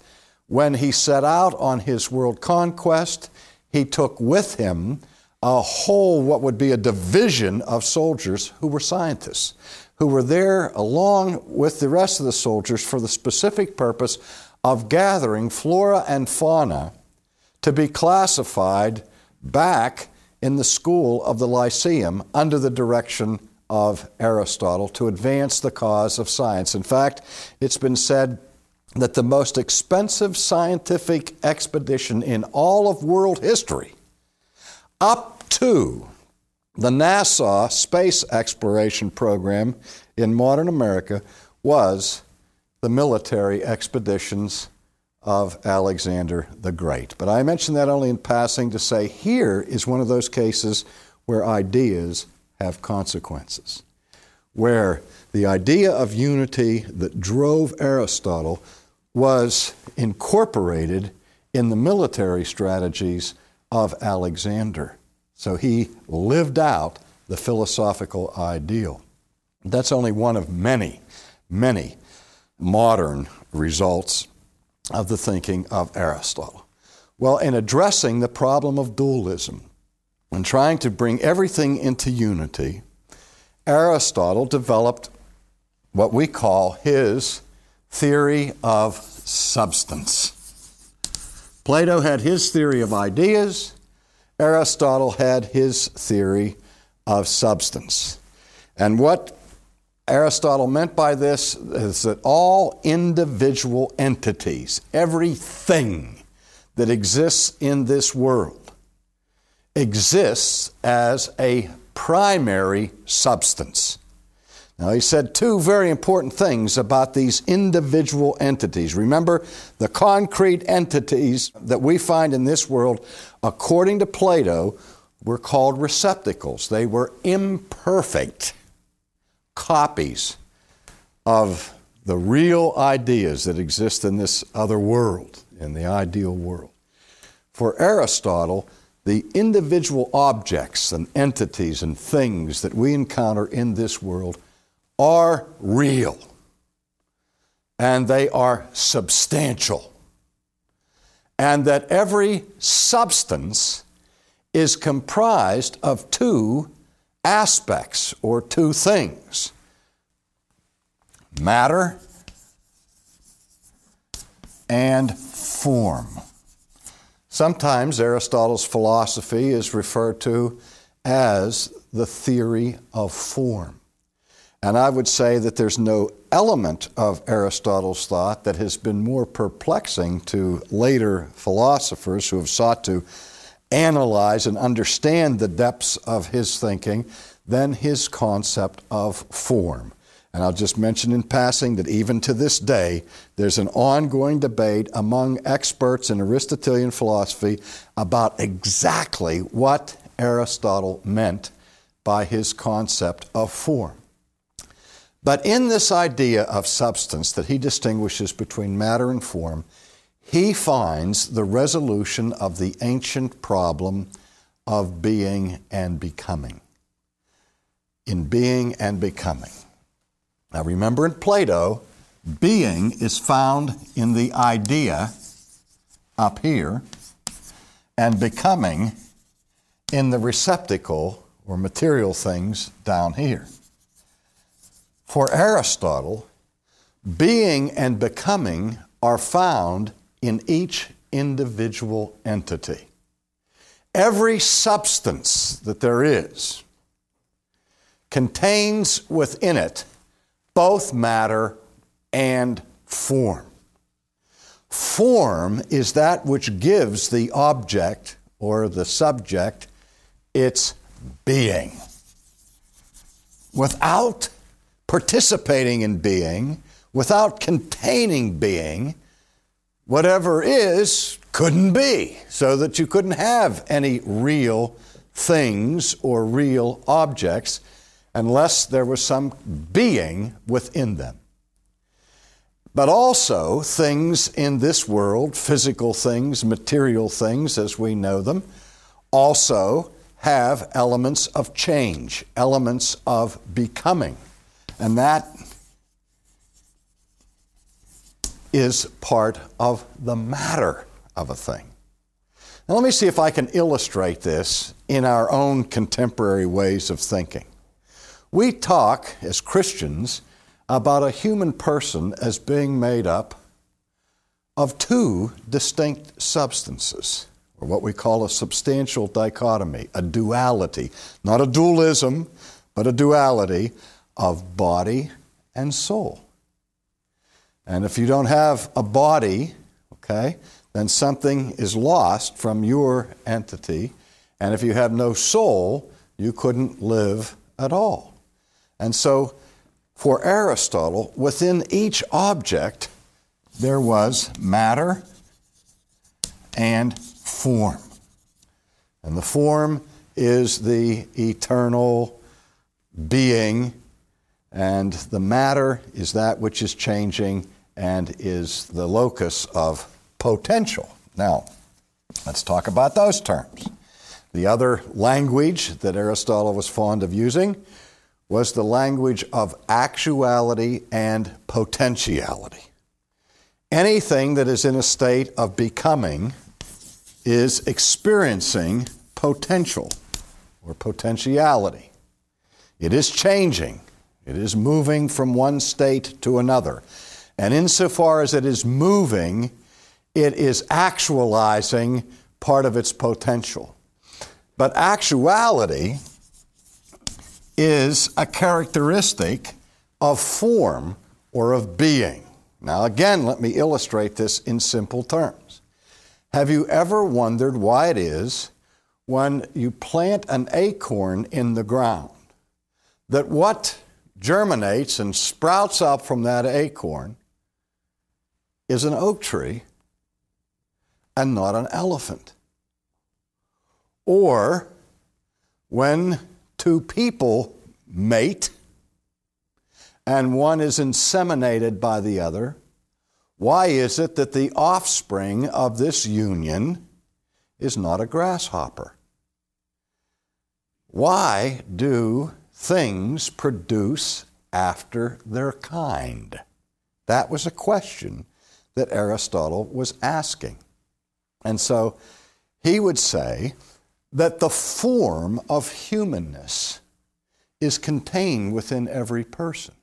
when he set out on his world conquest, he took with him a whole, what would be a division of soldiers who were scientists, who were there along with the rest of the soldiers for the specific purpose of gathering flora and fauna to be classified back in the school of the Lyceum under the direction of Aristotle to advance the cause of science. In fact, it's been said that the most expensive scientific expedition in all of world history, up to the NASA space exploration program in modern America, was the military expeditions of Alexander the Great. But I mention that only in passing to say here is one of those cases where ideas have consequences, where the idea of unity that drove Aristotle was incorporated in the military strategies of Alexander. So he lived out the philosophical ideal. That's only one of many, many modern results of the thinking of Aristotle. Well, in addressing the problem of dualism, when trying to bring everything into unity, Aristotle developed what we call his theory of substance. Plato had his theory of ideas. Aristotle had his theory of substance. And what Aristotle meant by this is that all individual entities, everything that exists in this world, exists as a primary substance. Now, he said two very important things about these individual entities. Remember, the concrete entities that we find in this world, according to Plato, were called receptacles. They were imperfect copies of the real ideas that exist in this other world, in the ideal world. For Aristotle, the individual objects and entities and things that we encounter in this world are real, and they are substantial, and that every substance is comprised of two aspects or two things: matter and form. Sometimes Aristotle's philosophy is referred to as the theory of form. And I would say that there's no element of Aristotle's thought that has been more perplexing to later philosophers who have sought to analyze and understand the depths of his thinking than his concept of form. And I'll just mention in passing that even to this day, there's an ongoing debate among experts in Aristotelian philosophy about exactly what Aristotle meant by his concept of form. But in this idea of substance that he distinguishes between matter and form, he finds the resolution of the ancient problem of being and becoming. In being and becoming. Now remember, in Plato, being is found in the idea up here, and becoming in the receptacle or material things down here. For Aristotle, being and becoming are found in each individual entity. Every substance that there is contains within it both matter and form. Form is that which gives the object or the subject its being. Without participating in being, without containing being, whatever is couldn't be, so that you couldn't have any real things or real objects unless there was some being within them. But also, things in this world, physical things, material things as we know them, also have elements of change, elements of becoming. And that is part of the matter of a thing. Now let me see if I can illustrate this in our own contemporary ways of thinking. We talk as Christians about a human person as being made up of two distinct substances, or what we call a substantial dichotomy, a duality, not a dualism, but a duality of body and soul. And if you don't have a body, okay, then something is lost from your entity. And if you have no soul, you couldn't live at all. And so, for Aristotle, within each object, there was matter and form. And the form is the eternal being, and the matter is that which is changing and is the locus of potential. Now, let's talk about those terms. The other language that Aristotle was fond of using was the language of actuality and potentiality. Anything that is in a state of becoming is experiencing potential or potentiality. It is changing. It is moving from one state to another. And insofar as it is moving, it is actualizing part of its potential. But actuality is a characteristic of form or of being. Now again, let me illustrate this in simple terms. Have you ever wondered why it is when you plant an acorn in the ground that what germinates and sprouts up from that acorn is an oak tree and not an elephant? Or when two people mate and one is inseminated by the other, why is it that the offspring of this union is not a grasshopper? Why do things produce after their kind? That was a question that Aristotle was asking. And so he would say that the form of humanness is contained within every person,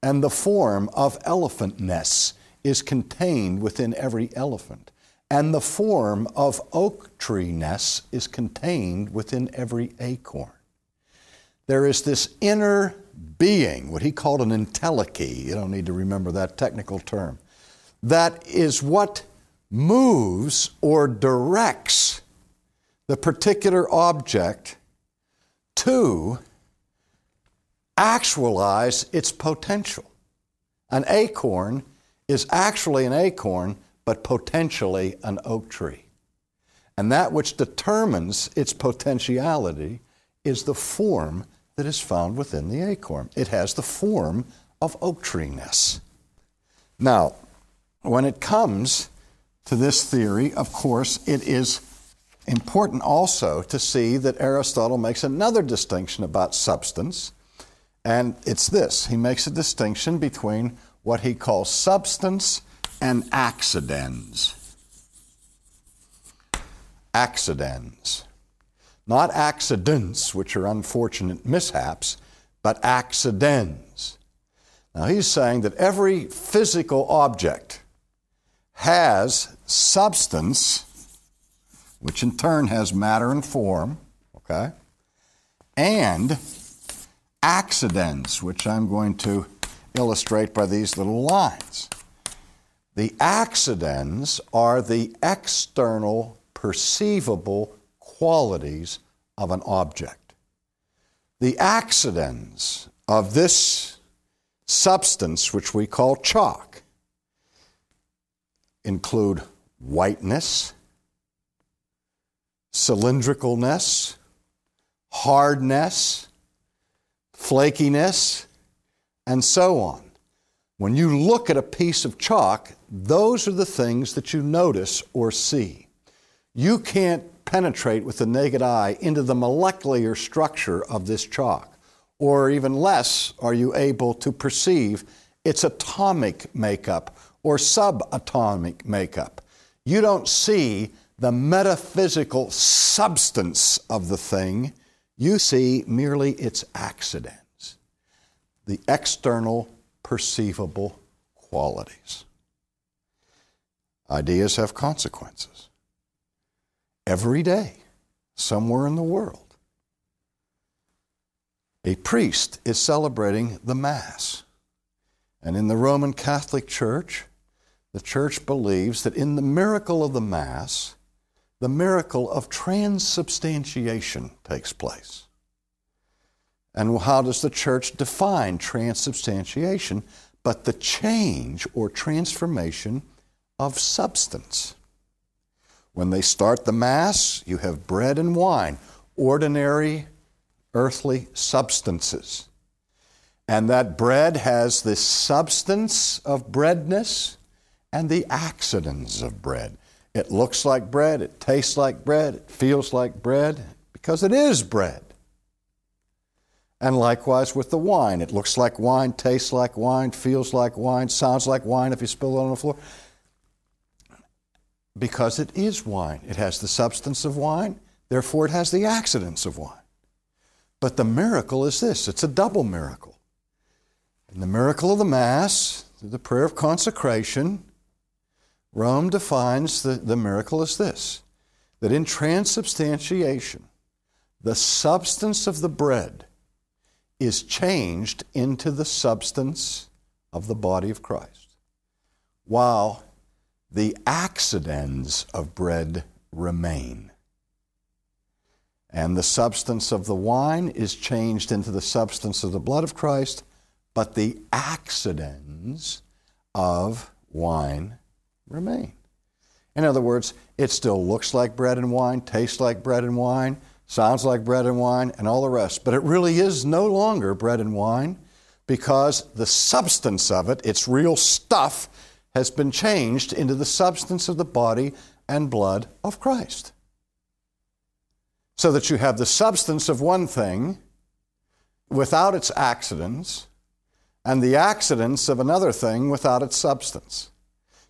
and the form of elephantness is contained within every elephant, and the form of oak tree-ness is contained within every acorn. There is this inner being, what he called an entelechy, you don't need to remember that technical term, that is what moves or directs the particular object to actualize its potential. An acorn is actually an acorn, but potentially an oak tree. And that which determines its potentiality is the form that is found within the acorn. It has the form of oak tree-ness. Now, when it comes to this theory, of course, it is important also to see that Aristotle makes another distinction about substance, and it's this. He makes a distinction between what he calls substance and accidens. Accidens. Not accidents, which are unfortunate mishaps, but accidens. Now, he's saying that every physical object has substance, which in turn has matter and form, okay, and accidents, which I'm going to illustrate by these little lines. The accidents are the external perceivable qualities of an object. The accidents of this substance, which we call chalk, include whiteness, cylindricalness, hardness, flakiness, and so on. When you look at a piece of chalk, those are the things that you notice or see. You can't penetrate with the naked eye into the molecular structure of this chalk, or even less are you able to perceive its atomic makeup or subatomic makeup. You don't see the metaphysical substance of the thing, you see merely its accidents, the external perceivable qualities. Ideas have consequences. Every day, somewhere in the world, a priest is celebrating the Mass. And in the Roman Catholic Church, the Church believes that in the miracle of the Mass, the miracle of transubstantiation takes place. And how does the Church define transubstantiation? But the change or transformation of substance. When they start the Mass, you have bread and wine, ordinary earthly substances. And that bread has the substance of breadness and the accidents of bread. It looks like bread, it tastes like bread, it feels like bread, because it is bread. And likewise with the wine. It looks like wine, tastes like wine, feels like wine, sounds like wine if you spill it on the floor. Because it is wine. It has the substance of wine, therefore it has the accidents of wine. But the miracle is this. It's a double miracle. In the miracle of the Mass, through the prayer of consecration, Rome defines the, the miracle as this, that in transubstantiation, the substance of the bread is changed into the substance of the body of Christ, while the accidents of bread remain. And the substance of the wine is changed into the substance of the blood of Christ, but the accidents of wine remain. In other words, it still looks like bread and wine, tastes like bread and wine, sounds like bread and wine, and all the rest. But it really is no longer bread and wine because the substance of it, its real stuff, has been changed into the substance of the body and blood of Christ. So that you have the substance of one thing without its accidents and the accidents of another thing without its substance.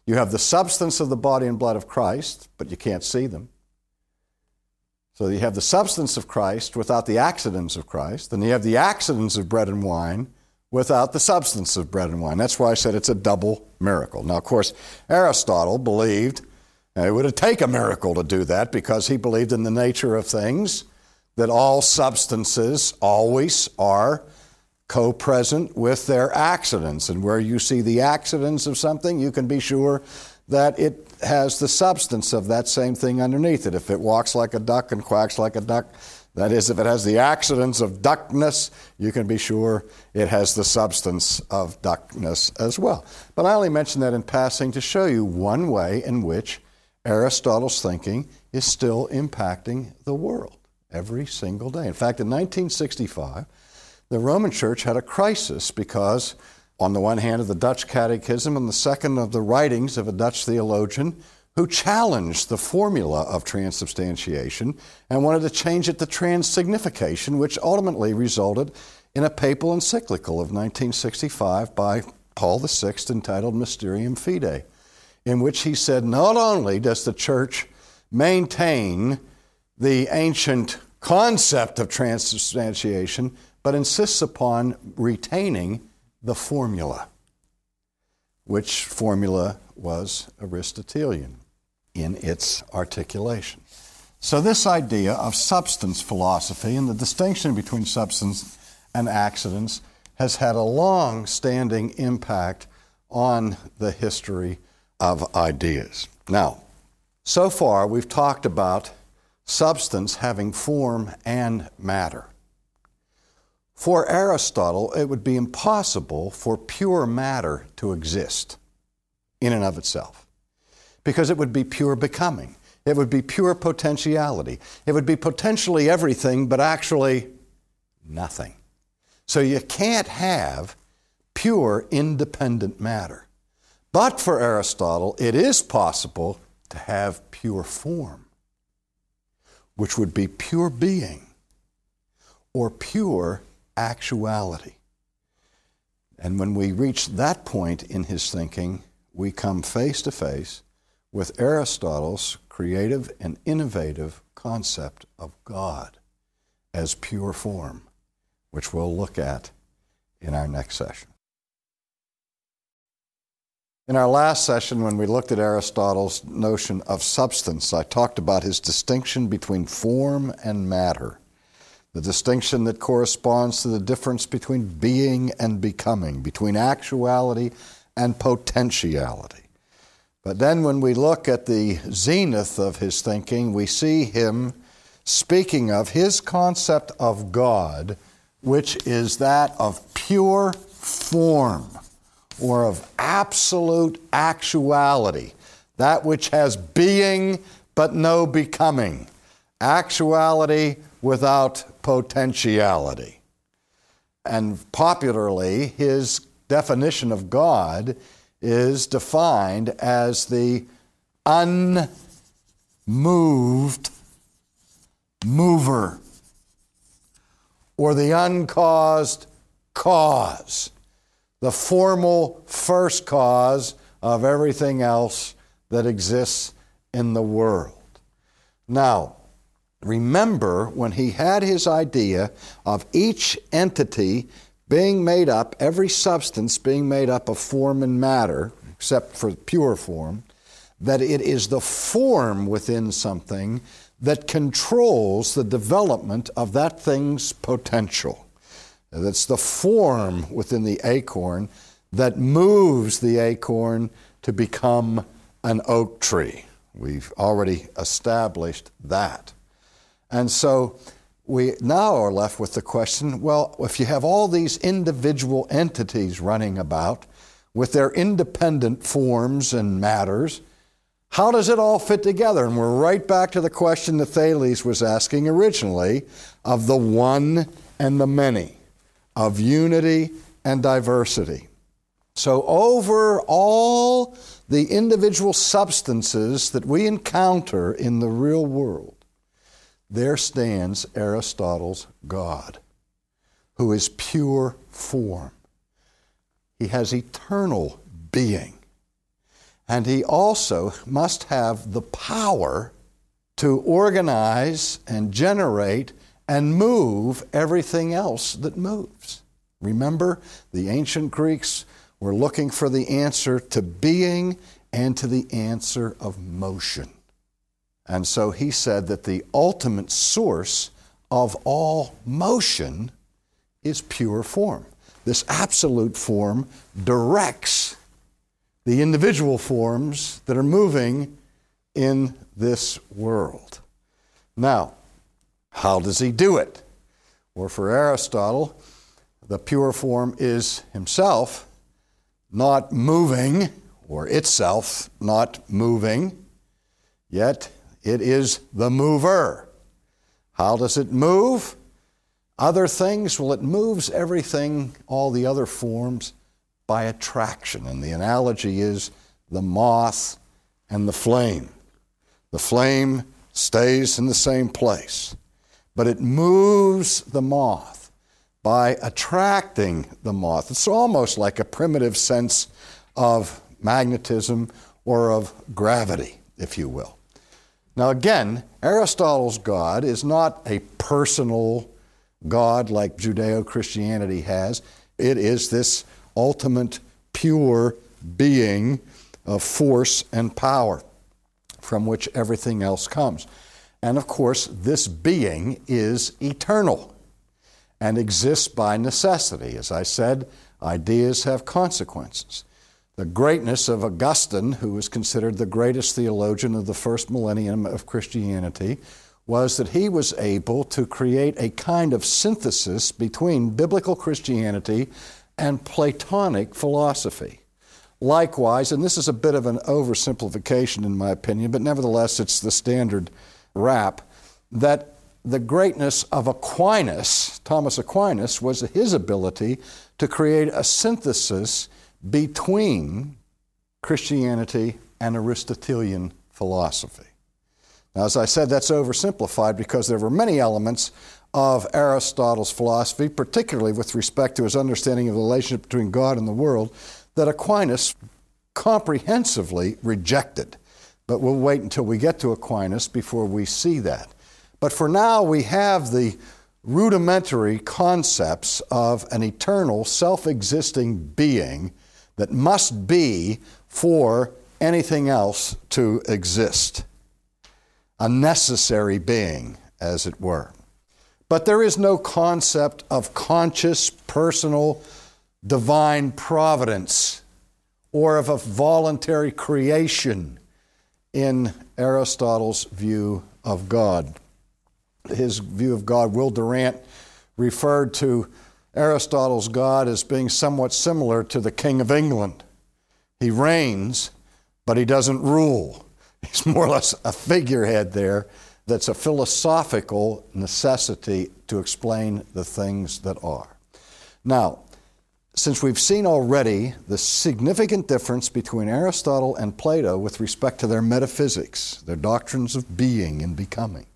You have the substance of the body and blood of Christ, but you can't see them. So you have the substance of Christ without the accidents of Christ, and you have the accidents of bread and wine without the substance of bread and wine. That's why I said it's a double miracle. Now, of course, Aristotle believed it would take a miracle to do that because he believed in the nature of things, that all substances always are co-present with their accidents. And where you see the accidents of something, you can be sure that it has the substance of that same thing underneath it. If it walks like a duck and quacks like a duck, that is, if it has the accidents of duckness, you can be sure it has the substance of duckness as well. But I only mention that in passing to show you one way in which Aristotle's thinking is still impacting the world every single day. In fact, in nineteen sixty-five, the Roman Church had a crisis because on the one hand of the Dutch Catechism and the second of the writings of a Dutch theologian who challenged the formula of transubstantiation and wanted to change it to transsignification, which ultimately resulted in a papal encyclical of nineteen sixty-five by Paul the Sixth entitled Mysterium Fidei, in which he said not only does the Church maintain the ancient concept of transubstantiation, but insists upon retaining the formula, which formula was Aristotelian in its articulation. So this idea of substance philosophy and the distinction between substance and accidents has had a long-standing impact on the history of ideas. Now, so far we've talked about substance having form and matter. For Aristotle, it would be impossible for pure matter to exist in and of itself because it would be pure becoming. It would be pure potentiality. It would be potentially everything but actually nothing. So you can't have pure independent matter. But for Aristotle, it is possible to have pure form, which would be pure being or pure actuality. And when we reach that point in his thinking, we come face to face with Aristotle's creative and innovative concept of God as pure form, which we'll look at in our next session. In our last session, when we looked at Aristotle's notion of substance, I talked about his distinction between form and matter. The distinction that corresponds to the difference between being and becoming, between actuality and potentiality. But then when we look at the zenith of his thinking, we see him speaking of his concept of God, which is that of pure form, or of absolute actuality, that which has being but no becoming, actuality without potentiality. And popularly, his definition of God is defined as the un moved mover, or the uncaused cause, the formal first cause of everything else that exists in the world. Now, remember when he had his idea of each entity being made up, every substance being made up of form and matter, except for pure form, that it is the form within something that controls the development of that thing's potential. That's the form within the acorn that moves the acorn to become an oak tree. We've already established that. And so we now are left with the question, well, if you have all these individual entities running about with their independent forms and matters, how does it all fit together? And we're right back to the question that Thales was asking originally of the one and the many, of unity and diversity. So over all the individual substances that we encounter in the real world, there stands Aristotle's God, who is pure form. He has eternal being. And he also must have the power to organize and generate and move everything else that moves. Remember, the ancient Greeks were looking for the answer to being and to the answer of motion. And so he said that the ultimate source of all motion is pure form. This absolute form directs the individual forms that are moving in this world. Now, how does he do it? Well, for Aristotle, the pure form is himself not moving, or itself not moving, yet it is the mover. How does it move other things? Well, it moves everything, all the other forms, by attraction. And the analogy is the moth and the flame. The flame stays in the same place, but it moves the moth by attracting the moth. It's almost like a primitive sense of magnetism or of gravity, if you will. Now again, Aristotle's God is not a personal God like Judeo-Christianity has. It is this ultimate pure being of force and power from which everything else comes. And of course, this being is eternal and exists by necessity. As I said, ideas have consequences. The greatness of Augustine, who was considered the greatest theologian of the first millennium of Christianity, was that he was able to create a kind of synthesis between biblical Christianity and Platonic philosophy. Likewise, and this is a bit of an oversimplification in my opinion, but nevertheless it's the standard wrap, that the greatness of Aquinas, Thomas Aquinas, was his ability to create a synthesis between Christianity and Aristotelian philosophy. Now, as I said, that's oversimplified because there were many elements of Aristotle's philosophy, particularly with respect to his understanding of the relationship between God and the world, that Aquinas comprehensively rejected. But we'll wait until we get to Aquinas before we see that. But for now, we have the rudimentary concepts of an eternal, self-existing being that must be for anything else to exist. A necessary being, as it were. But there is no concept of conscious, personal, divine providence or of a voluntary creation in Aristotle's view of God. His view of God, Will Durant referred to Aristotle's God as being somewhat similar to the King of England. He reigns, but he doesn't rule. He's more or less a figurehead there. That's a philosophical necessity to explain the things that are. Now, Since we've seen already the significant difference between Aristotle and Plato with respect to their metaphysics, their doctrines of being and becoming,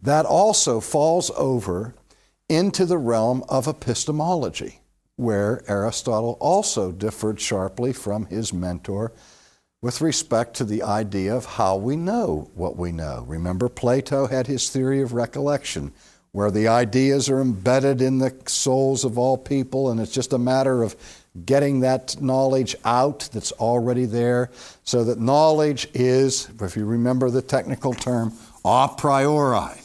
that also falls over into the realm of epistemology, where Aristotle also differed sharply from his mentor with respect to the idea of how we know what we know. Remember, Plato had his theory of recollection, where the ideas are embedded in the souls of all people, and it's just a matter of getting that knowledge out that's already there, so that knowledge is, if you remember the technical term, a priori.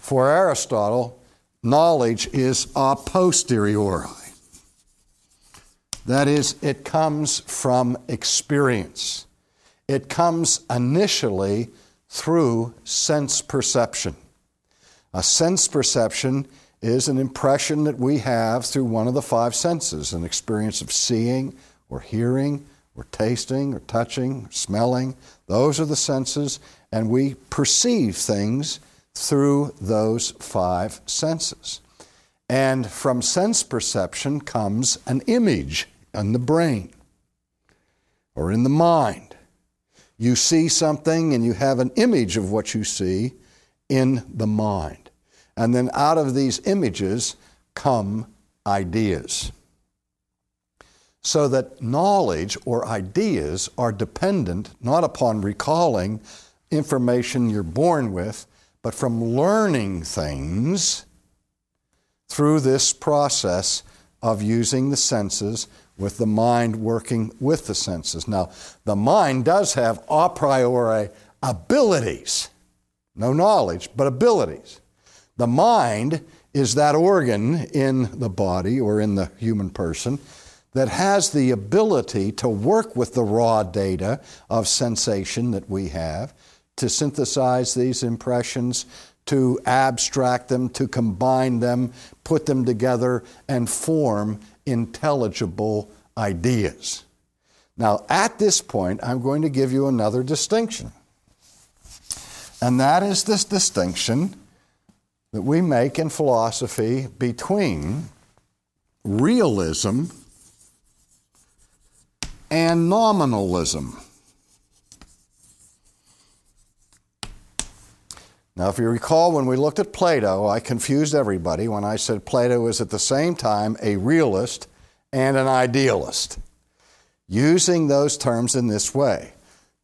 For Aristotle, knowledge is a posteriori. That is, it comes from experience. It comes initially through sense perception. A sense perception is an impression that we have through one of the five senses, an experience of seeing or hearing or tasting or touching or smelling. Those are the senses, and we perceive things through those five senses. And from sense perception comes an image in the brain or in the mind. You see something and you have an image of what you see in the mind. And then out of these images come ideas. So that knowledge or ideas are dependent not upon recalling information you're born with, but from learning things through this process of using the senses with the mind working with the senses. Now, the mind does have a priori abilities, no knowledge, but abilities. The mind is that organ in the body or in the human person that has the ability to work with the raw data of sensation that we have, to synthesize these impressions, to abstract them, to combine them, put them together, and form intelligible ideas. Now, at this point, I'm going to give you another distinction. And that is this distinction that we make in philosophy between realism and nominalism. Now, if you recall, when we looked at Plato, I confused everybody when I said Plato is at the same time a realist and an idealist, using those terms in this way,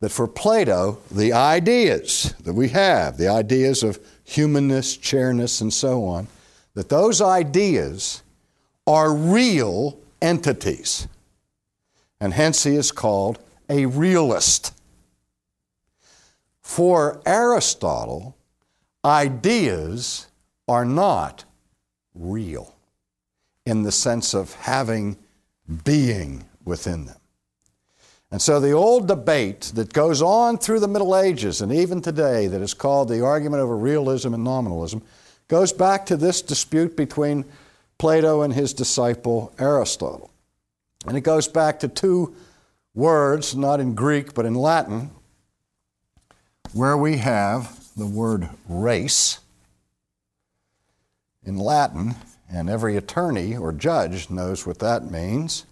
that for Plato, the ideas that we have, the ideas of humanness, chairness, and so on, that those ideas are real entities. And hence he is called a realist. For Aristotle, ideas are not real in the sense of having being within them. And so the old debate that goes on through the Middle Ages and even today, that is called the argument over realism and nominalism, goes back to this dispute between Plato and his disciple Aristotle. And it goes back to two words, not in Greek but in Latin, where we have the word race in Latin, and every attorney or judge knows what that means.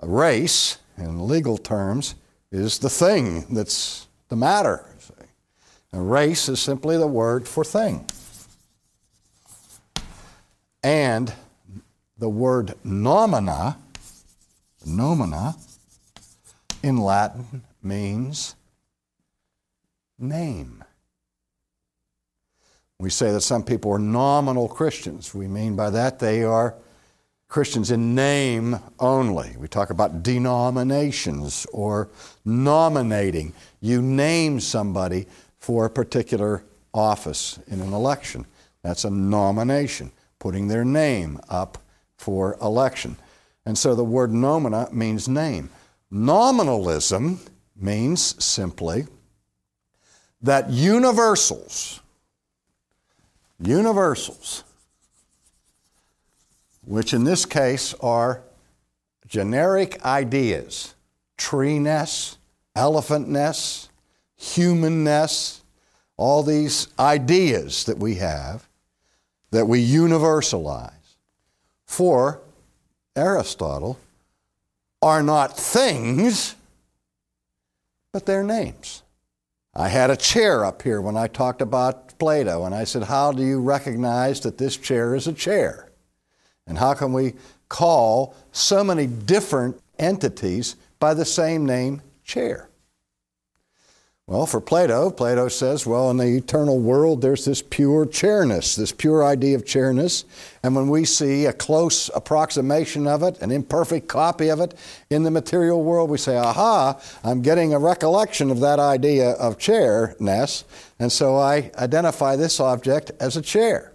A race, in legal terms, is the thing that's the matter. A race is simply the word for thing. And the word nomina, nomina, in Latin means name. We say that some people are nominal Christians. We mean by that they are Christians in name only. We talk about denominations or nominating. You name somebody for a particular office in an election. That's a nomination, putting their name up for election. And so the word nomina means name. Nominalism means simply that universals, universals, which in this case are generic ideas, tree-ness, elephant-ness, human-ness, all these ideas that we have, that we universalize, for Aristotle are not things, but they're names. I had a chair up here when I talked about Plato, and I said, how do you recognize that this chair is a chair? And how can we call so many different entities by the same name, chair? Well, for Plato, Plato says, well, in the eternal world, there's this pure chairness, this pure idea of chairness. And when we see a close approximation of it, an imperfect copy of it in the material world, we say, aha, I'm getting a recollection of that idea of chairness. And so I identify this object as a chair.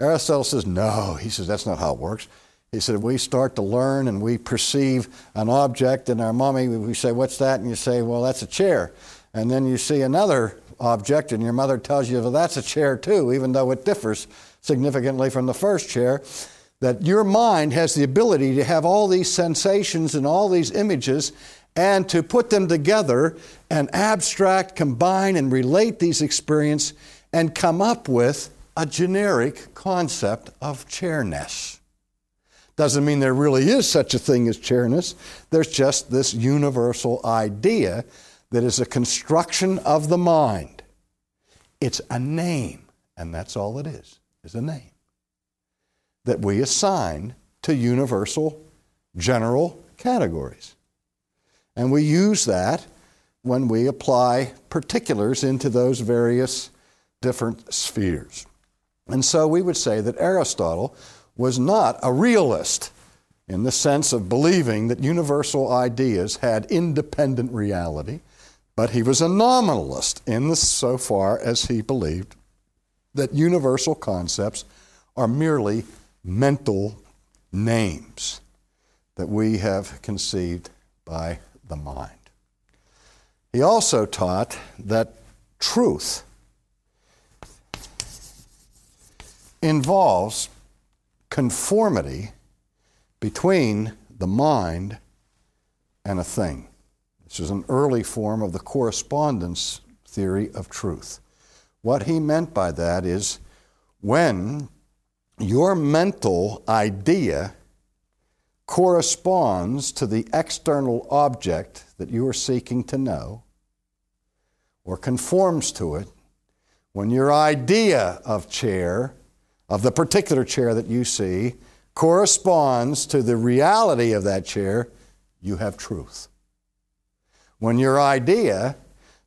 Aristotle says, no, he says, that's not how it works. He said, we start to learn and we perceive an object in our mommy. We say, what's that? And you say, well, that's a chair. And then you see another object and your mother tells you, well, that's a chair too, even though it differs significantly from the first chair. That your mind has the ability to have all these sensations and all these images and to put them together and abstract, combine, and relate these experiences and come up with a generic concept of chairness. Doesn't mean there really is such a thing as chairness. There's just this universal idea that is a construction of the mind. It's a name, and that's all it is, is a name that we assign to universal general categories. And we use that when we apply particulars into those various different spheres. And so we would say that Aristotle was not a realist in the sense of believing that universal ideas had independent reality, but he was a nominalist in the so far as he believed that universal concepts are merely mental names that we have conceived by the mind. He also taught that truth involves conformity between the mind and a thing. This is an early form of the correspondence theory of truth. What he meant by that is when your mental idea corresponds to the external object that you are seeking to know or conforms to it, when your idea of chair of the particular chair that you see corresponds to the reality of that chair, you have truth. When your idea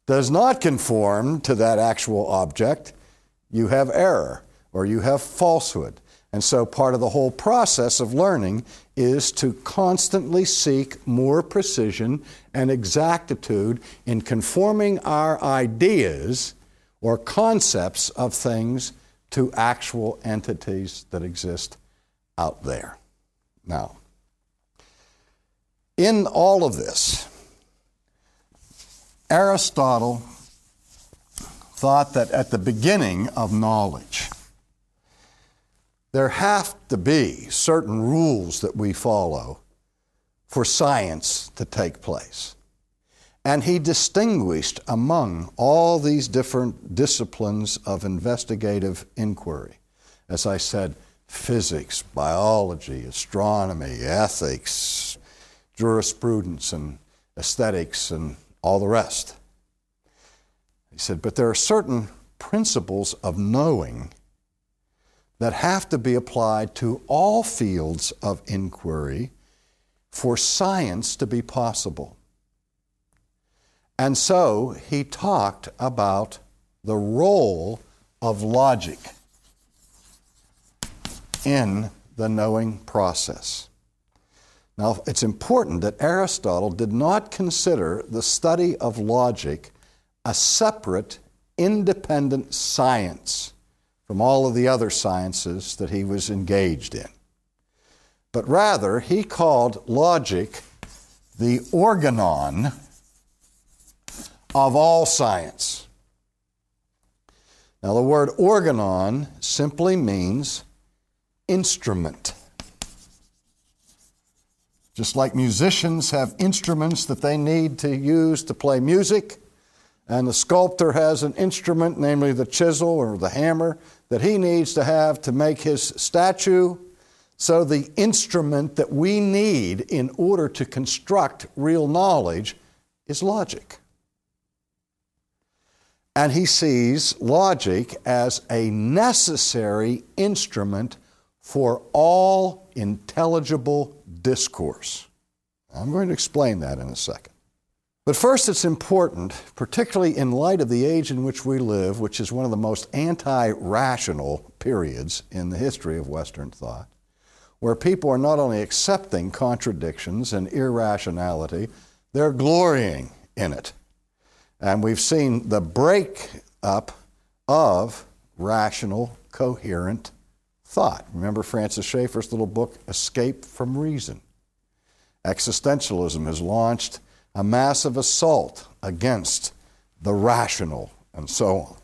does not conform to that actual object, you have error or you have falsehood. And so part of the whole process of learning is to constantly seek more precision and exactitude in conforming our ideas or concepts of things to actual entities that exist out there. Now, in all of this, Aristotle thought that at the beginning of knowledge, there have to be certain rules that we follow for science to take place. And he distinguished among all these different disciplines of investigative inquiry. As I said, physics, biology, astronomy, ethics, jurisprudence, and aesthetics, and all the rest. He said, but there are certain principles of knowing that have to be applied to all fields of inquiry for science to be possible. And so he talked about the role of logic in the knowing process. Now, it's important that Aristotle did not consider the study of logic a separate, independent science from all of the other sciences that he was engaged in. But rather, he called logic the organon of all science. Now, the word organon simply means instrument. Just like musicians have instruments that they need to use to play music, and the sculptor has an instrument, namely the chisel or the hammer, that he needs to have to make his statue, So the instrument that we need in order to construct real knowledge is logic. And he sees logic as a necessary instrument for all intelligible discourse. I'm going to explain that in a second. But first, it's important, particularly in light of the age in which we live, which is one of the most anti-rational periods in the history of Western thought, where people are not only accepting contradictions and irrationality, they're glorying in it. And we've seen the break-up of rational, coherent thought. Remember Francis Schaeffer's little book, Escape from Reason? Existentialism has launched a massive assault against the rational, and so on.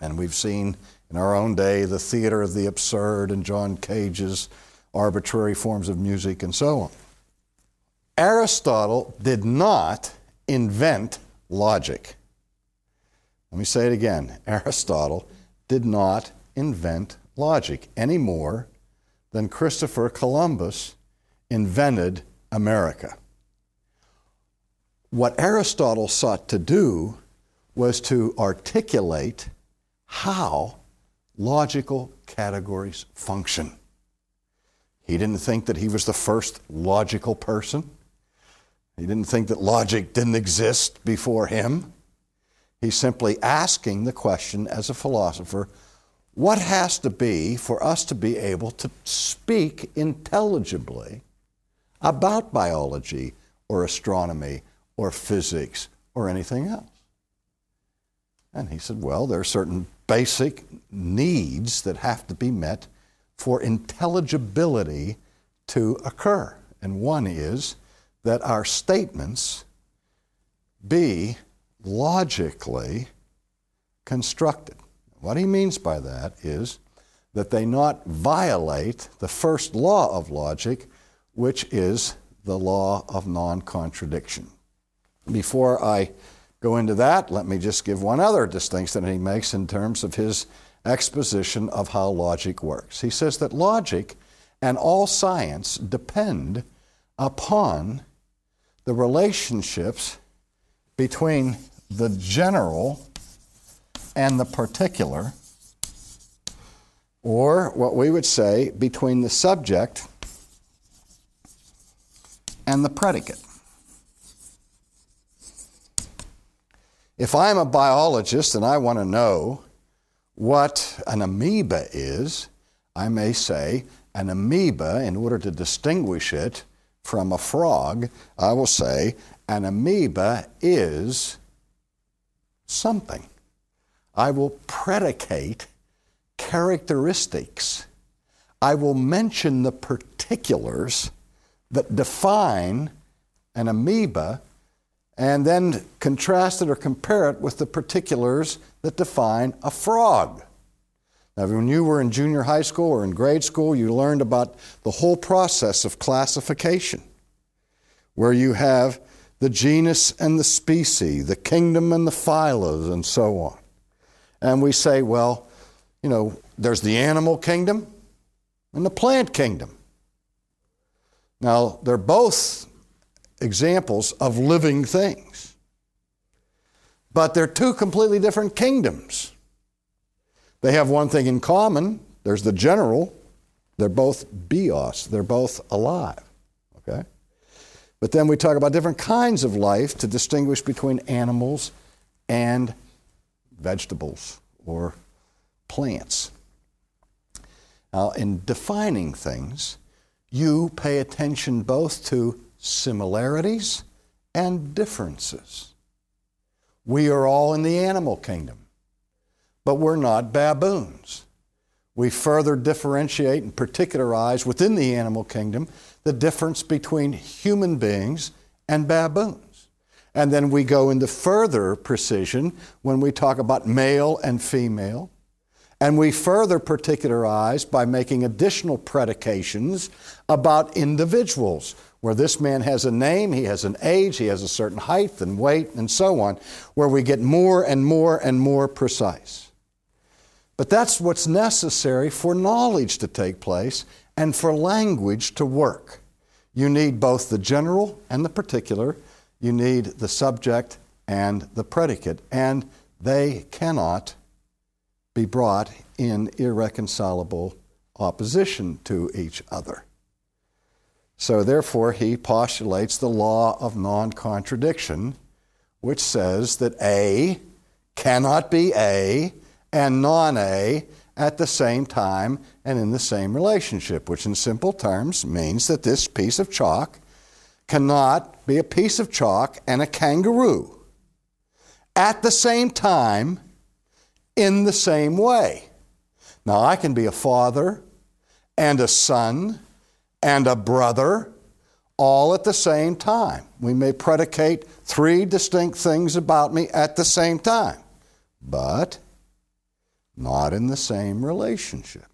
And we've seen in our own day the theater of the absurd and John Cage's arbitrary forms of music and so on. Aristotle did not invent logic. Let me say it again. Aristotle did not invent logic any more than Christopher Columbus invented America. What Aristotle sought to do was to articulate how logical categories function. He didn't think that he was the first logical person. He didn't think that logic didn't exist before him. He's simply asking the question as a philosopher, what has to be for us to be able to speak intelligibly about biology or astronomy or physics or anything else? And he said, well, there are certain basic needs that have to be met for intelligibility to occur. And one is that our statements be logically constructed. What he means by that is that they not violate the first law of logic, which is the law of non-contradiction. Before I go into that, let me just give one other distinction that he makes in terms of his exposition of how logic works. He says that logic and all science depend upon the relationships between the general and the particular, or what we would say between the subject and the predicate. If I'm a biologist and I want to know what an amoeba is, I may say an amoeba, in order to distinguish it from a frog, I will say an amoeba is something. I will predicate characteristics. I will mention the particulars that define an amoeba and then contrast it or compare it with the particulars that define a frog. Now, when you were in junior high school or in grade school, you learned about the whole process of classification, where you have the genus and the species, the kingdom and the phyla, and so on. And we say, well, you know, there's the animal kingdom and the plant kingdom. Now, they're both examples of living things. But they're two completely different kingdoms. They have one thing in common. There's the general. They're both bios. They're both alive. Okay? But then we talk about different kinds of life to distinguish between animals and vegetables or plants. Now, in defining things, you pay attention both to similarities and differences. We are all in the animal kingdom, but we're not baboons. We further differentiate and particularize within the animal kingdom the difference between human beings and baboons. And then we go into further precision when we talk about male and female. And we further particularize by making additional predications about individuals, where this man has a name, he has an age, he has a certain height and weight, and so on, where we get more and more and more precise. But that's what's necessary for knowledge to take place and for language to work, you need both the general and the particular. You need the subject and the predicate, and they cannot be brought in irreconcilable opposition to each other. So therefore, he postulates the law of non-contradiction, which says that A cannot be A and non-A at the same time and in the same relationship, which in simple terms means that this piece of chalk cannot be a piece of chalk and a kangaroo at the same time in the same way. Now, I can be a father and a son and a brother all at the same time. We may predicate three distinct things about me at the same time, but not in the same relationship.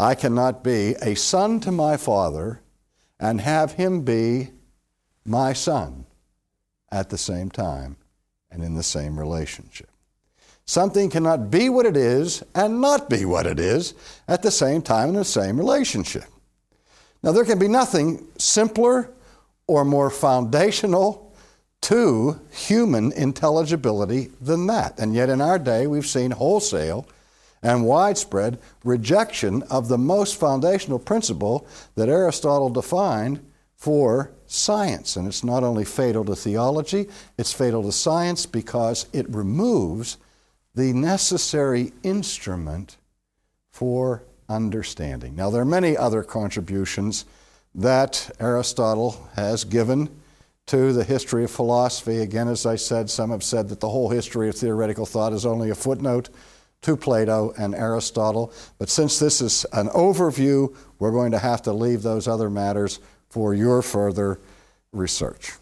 I cannot be a son to my father and have him be my son at the same time and in the same relationship. Something cannot be what it is and not be what it is at the same time in the same relationship. Now, there can be nothing simpler or more foundational to human intelligibility than that. And yet in our day, we've seen wholesale and widespread rejection of the most foundational principle that Aristotle defined for science. And it's not only fatal to theology, it's fatal to science because it removes the necessary instrument for understanding. Now, there are many other contributions that Aristotle has given to the history of philosophy. Again, as I said, some have said that the whole history of theoretical thought is only a footnote to Plato and Aristotle. But since this is an overview, we're going to have to leave those other matters for your further research.